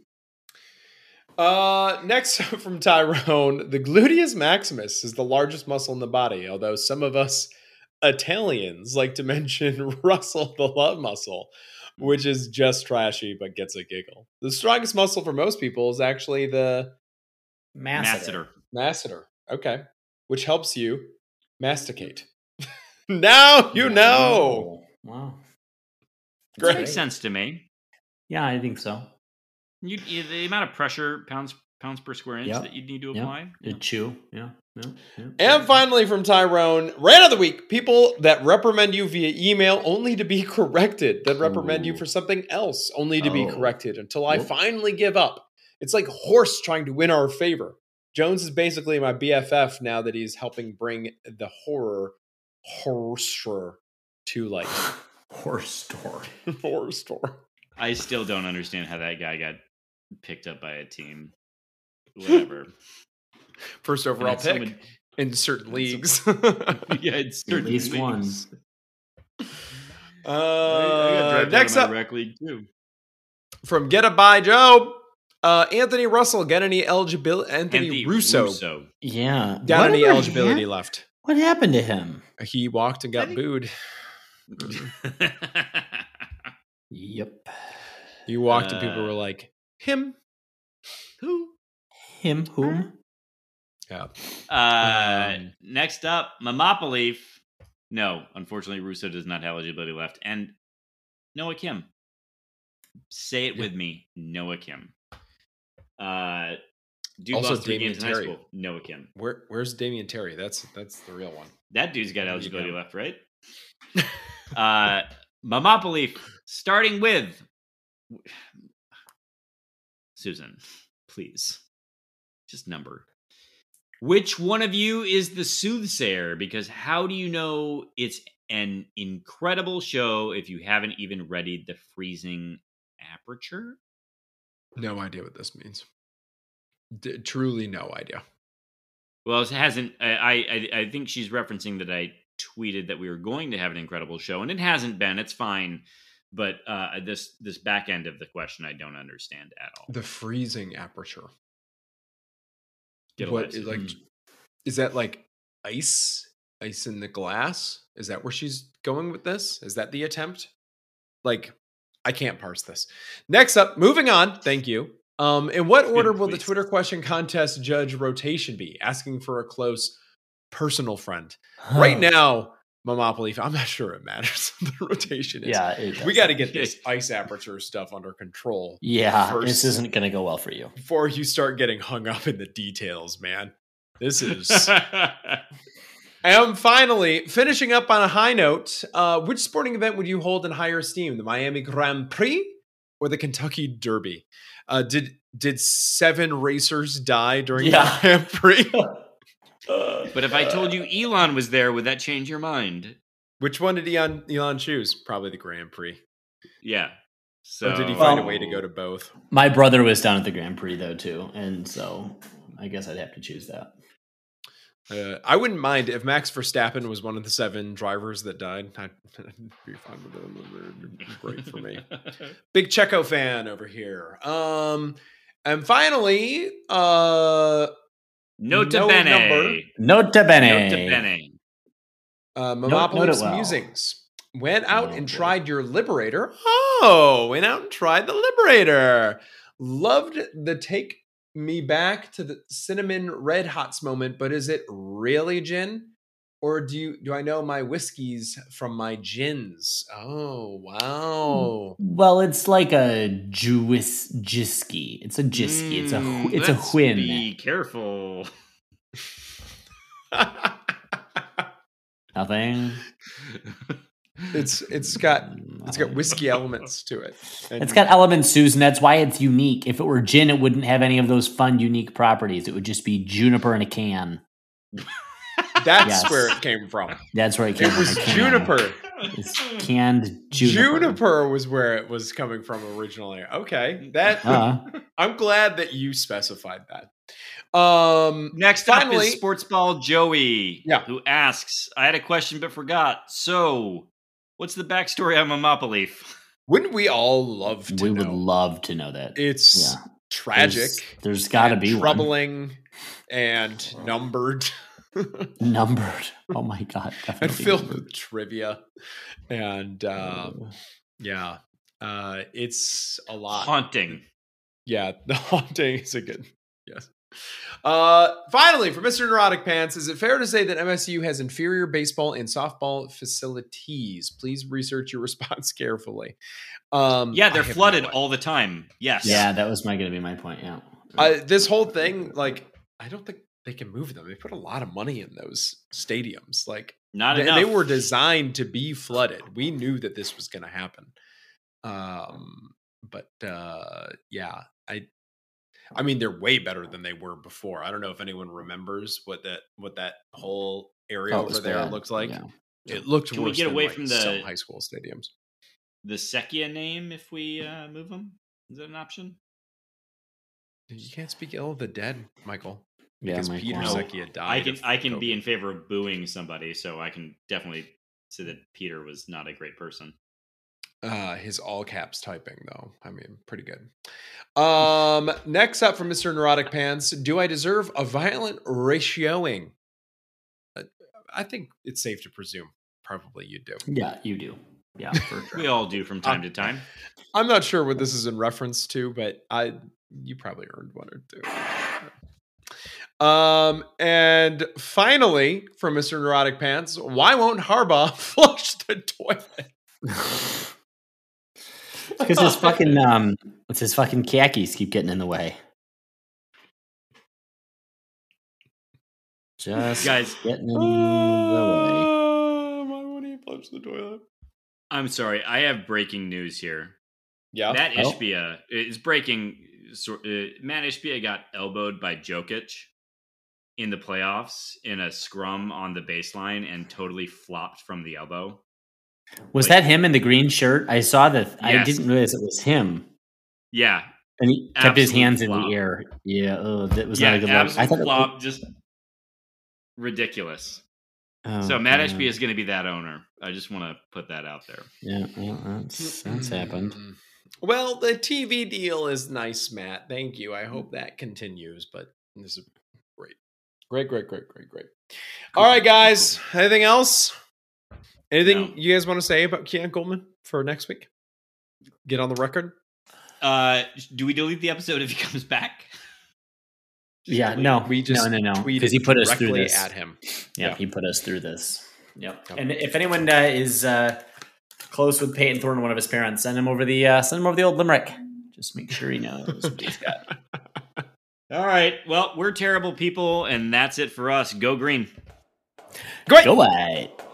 Hmm. Uh, next from Tyrone, the gluteus maximus is the largest muscle in the body, although some of us Italians like to mention Russell the love muscle, which is just trashy but gets a giggle. The strongest muscle for most people is actually the masseter. Masseter. Okay. Which helps you masticate. Now you know. Wow. wow. Great. That makes sense to me. Yeah, I think so. You, the amount of pressure, pounds pounds per square inch yep. that you need to apply. Yep. Yeah. Chew. Yeah. No, no, and no. Finally from Tyrone, rant of the week, people that reprimand you via email only to be corrected, that reprimand Ooh. you for something else only to oh. be corrected until I Whoop. finally give up. It's like horse trying to win our favor. Jones is basically my B F F now that he's helping bring the horror, horror to life. Horse store. Horror store. I still don't understand how that guy got picked up by a team. Whatever. First overall pick someone, in certain leagues. yeah, in certain least leagues. One. Uh, I, I next up, rec league too. From Get a Bye Joe, uh, Anthony Russell got any eligibility? Anthony, Anthony Russo. Russo, yeah, got any eligibility ha- left? What happened to him? He walked and got think- booed. Yep, he walked uh, and people were like, "Him, who? Him, whom?" Yeah. Uh, um, next up, Mamopoulos. No, unfortunately, Russo does not have eligibility left. And Noah Kim. Say it yeah. with me, Noah Kim. Uh, dude also lost three Damian games Terry. in high school. Noah Kim. Where, where's Damian Terry? That's that's the real one. That dude's got eligibility left, right? uh, Mamopoulos, starting with Susan, please. Just number. Which one of you is the soothsayer? Because how do you know it's an incredible show if you haven't even readied the freezing aperture? No idea what this means. D- truly no idea. Well, it hasn't. I, I I think she's referencing that I tweeted that we were going to have an incredible show, and it hasn't been. It's fine. But uh, this, this back end of the question I don't understand at all. The freezing aperture. What is like? Mm. Is that like ice? Ice in the glass? Is that where she's going with this? Is that the attempt? like, I can't parse this. Next up, moving on. Thank you. Um, in what order will the Twitter question contest judge rotation be? Asking for a close personal friend. Huh. Right now, Momopoly, I'm not sure it matters what the rotation is. Yeah, it we got to get this ice aperture stuff under control. Yeah, first, this isn't going to go well for you. Before you start getting hung up in the details, man. This is... I am finally finishing up on a high note. Uh, which sporting event would you hold in higher esteem? The Miami Grand Prix or the Kentucky Derby? Uh, did did seven racers die during yeah. the Grand Prix? But if I told you Elon was there, would that change your mind? Which one did Elon, Elon choose? Probably the Grand Prix. Yeah. So or did he find well, a way to go to both? My brother was down at the Grand Prix, though, too. And so I guess I'd have to choose that. Uh, I wouldn't mind if Max Verstappen was one of the seven drivers that died. I'd be fine with it. Great for me. Big Checo fan over here. Um, and finally, uh, Nota no Bene. Nota Bene. Nota Bene. Uh, Momopolis well. Musings. Went out oh, and boy. tried your Liberator. Oh, went out and tried the Liberator. Loved the take me back to the cinnamon red hots moment, but is it really gin, or do you do I know my whiskeys from my gins? Oh wow! Well, it's like a Jewish jisky. It's a jisky. Mm, it's a it's let's a whin. Be careful. Nothing. It's it's got it's got whiskey elements to it. And it's got elements, Susan. That's why it's unique. If it were gin, it wouldn't have any of those fun, unique properties. It would just be juniper in a can. That's yes. where it came from. That's where it came it from. It was juniper. It's canned juniper. Juniper was where it was coming from originally. Okay, that uh-huh. I'm glad that you specified that. Um, Next finally, up is Sportsball Joey, yeah. who asks, "I had a question but forgot. So." What's the backstory on Momopoly? Wouldn't we all love to we know? We would love to know that. It's yeah. tragic. There's, there's got to be troubling one. And numbered. Numbered. Oh my God. And filled with trivia. And um, yeah, uh, it's a lot. Haunting. Yeah, the haunting is a good, yes. Uh, finally, for Mister Neurotic Pants, is it fair to say that M S U has inferior baseball and softball facilities? Please research your response carefully. Um, yeah, they're flooded all the time. Yes. Yeah, that was my going to be my point. Yeah. Uh, this whole thing, like, I don't think they can move them. They put a lot of money in those stadiums. Like, not they, enough. They were designed to be flooded. We knew that this was going to happen. Um, but uh, yeah, I. I mean, they're way better than they were before. I don't know if anyone remembers what that what that whole area oh, over there bad. looked like. Yeah. It looked Can worse we get than away like from the, some high school stadiums. The Sekia name, if we uh, move them? Is that an option? You can't speak ill of the dead, Michael. Because yeah, Peter Sekia died. I can, I can be in favor of booing somebody, so I can definitely say that Peter was not a great person. Uh, his all caps typing, though. I mean, pretty good. Um, next up from Mister Neurotic Pants, do I deserve a violent ratioing? Uh, I think it's safe to presume probably you do. Yeah, you do. Yeah, for sure. We all do from time um, to time. I'm not sure what this is in reference to, but I you probably earned one or two. Um, and finally, from Mister Neurotic Pants, why won't Harbaugh flush the toilet? Because his fucking um, what's his fucking khakis keep getting in the way. Just guys getting in uh, the way. Why won't he flush the toilet? I'm sorry, I have breaking news here. Yeah, Mat Ishbia oh. is breaking. So, uh, Mat Ishbia got elbowed by Jokic in the playoffs in a scrum on the baseline and totally flopped from the elbow. Was like, that him in the green shirt? I saw that. Yes. I didn't realize it was him. Yeah. And he absolute kept his hands flop. in the air. Yeah. Oh, that was yeah, not a good look. I thought flop, was... just ridiculous. Oh, so Mat Ishbia yeah. is going to be that owner. I just want to put that out there. Yeah. Well, that's, that's happened. Well, the T V deal is nice, Matt. Thank you. I hope that continues, but this is great. Great, great, great, great, great. All right, guys. Anything else? Anything no. you guys want to say about Keon Coleman for next week? get on the record? Uh, do we delete the episode if he comes back? Just yeah, delete. no, we just no, no, no, because he put us through this. At him. Yeah, yeah, he put us through this. Yep. yep. And if anyone uh, is uh, close with Peyton Thorne, one of his parents, send him over the uh, send him over the old limerick. Just make sure he knows what he's got. All right. Well, we're terrible people, and that's it for us. Go green. Great. Go white.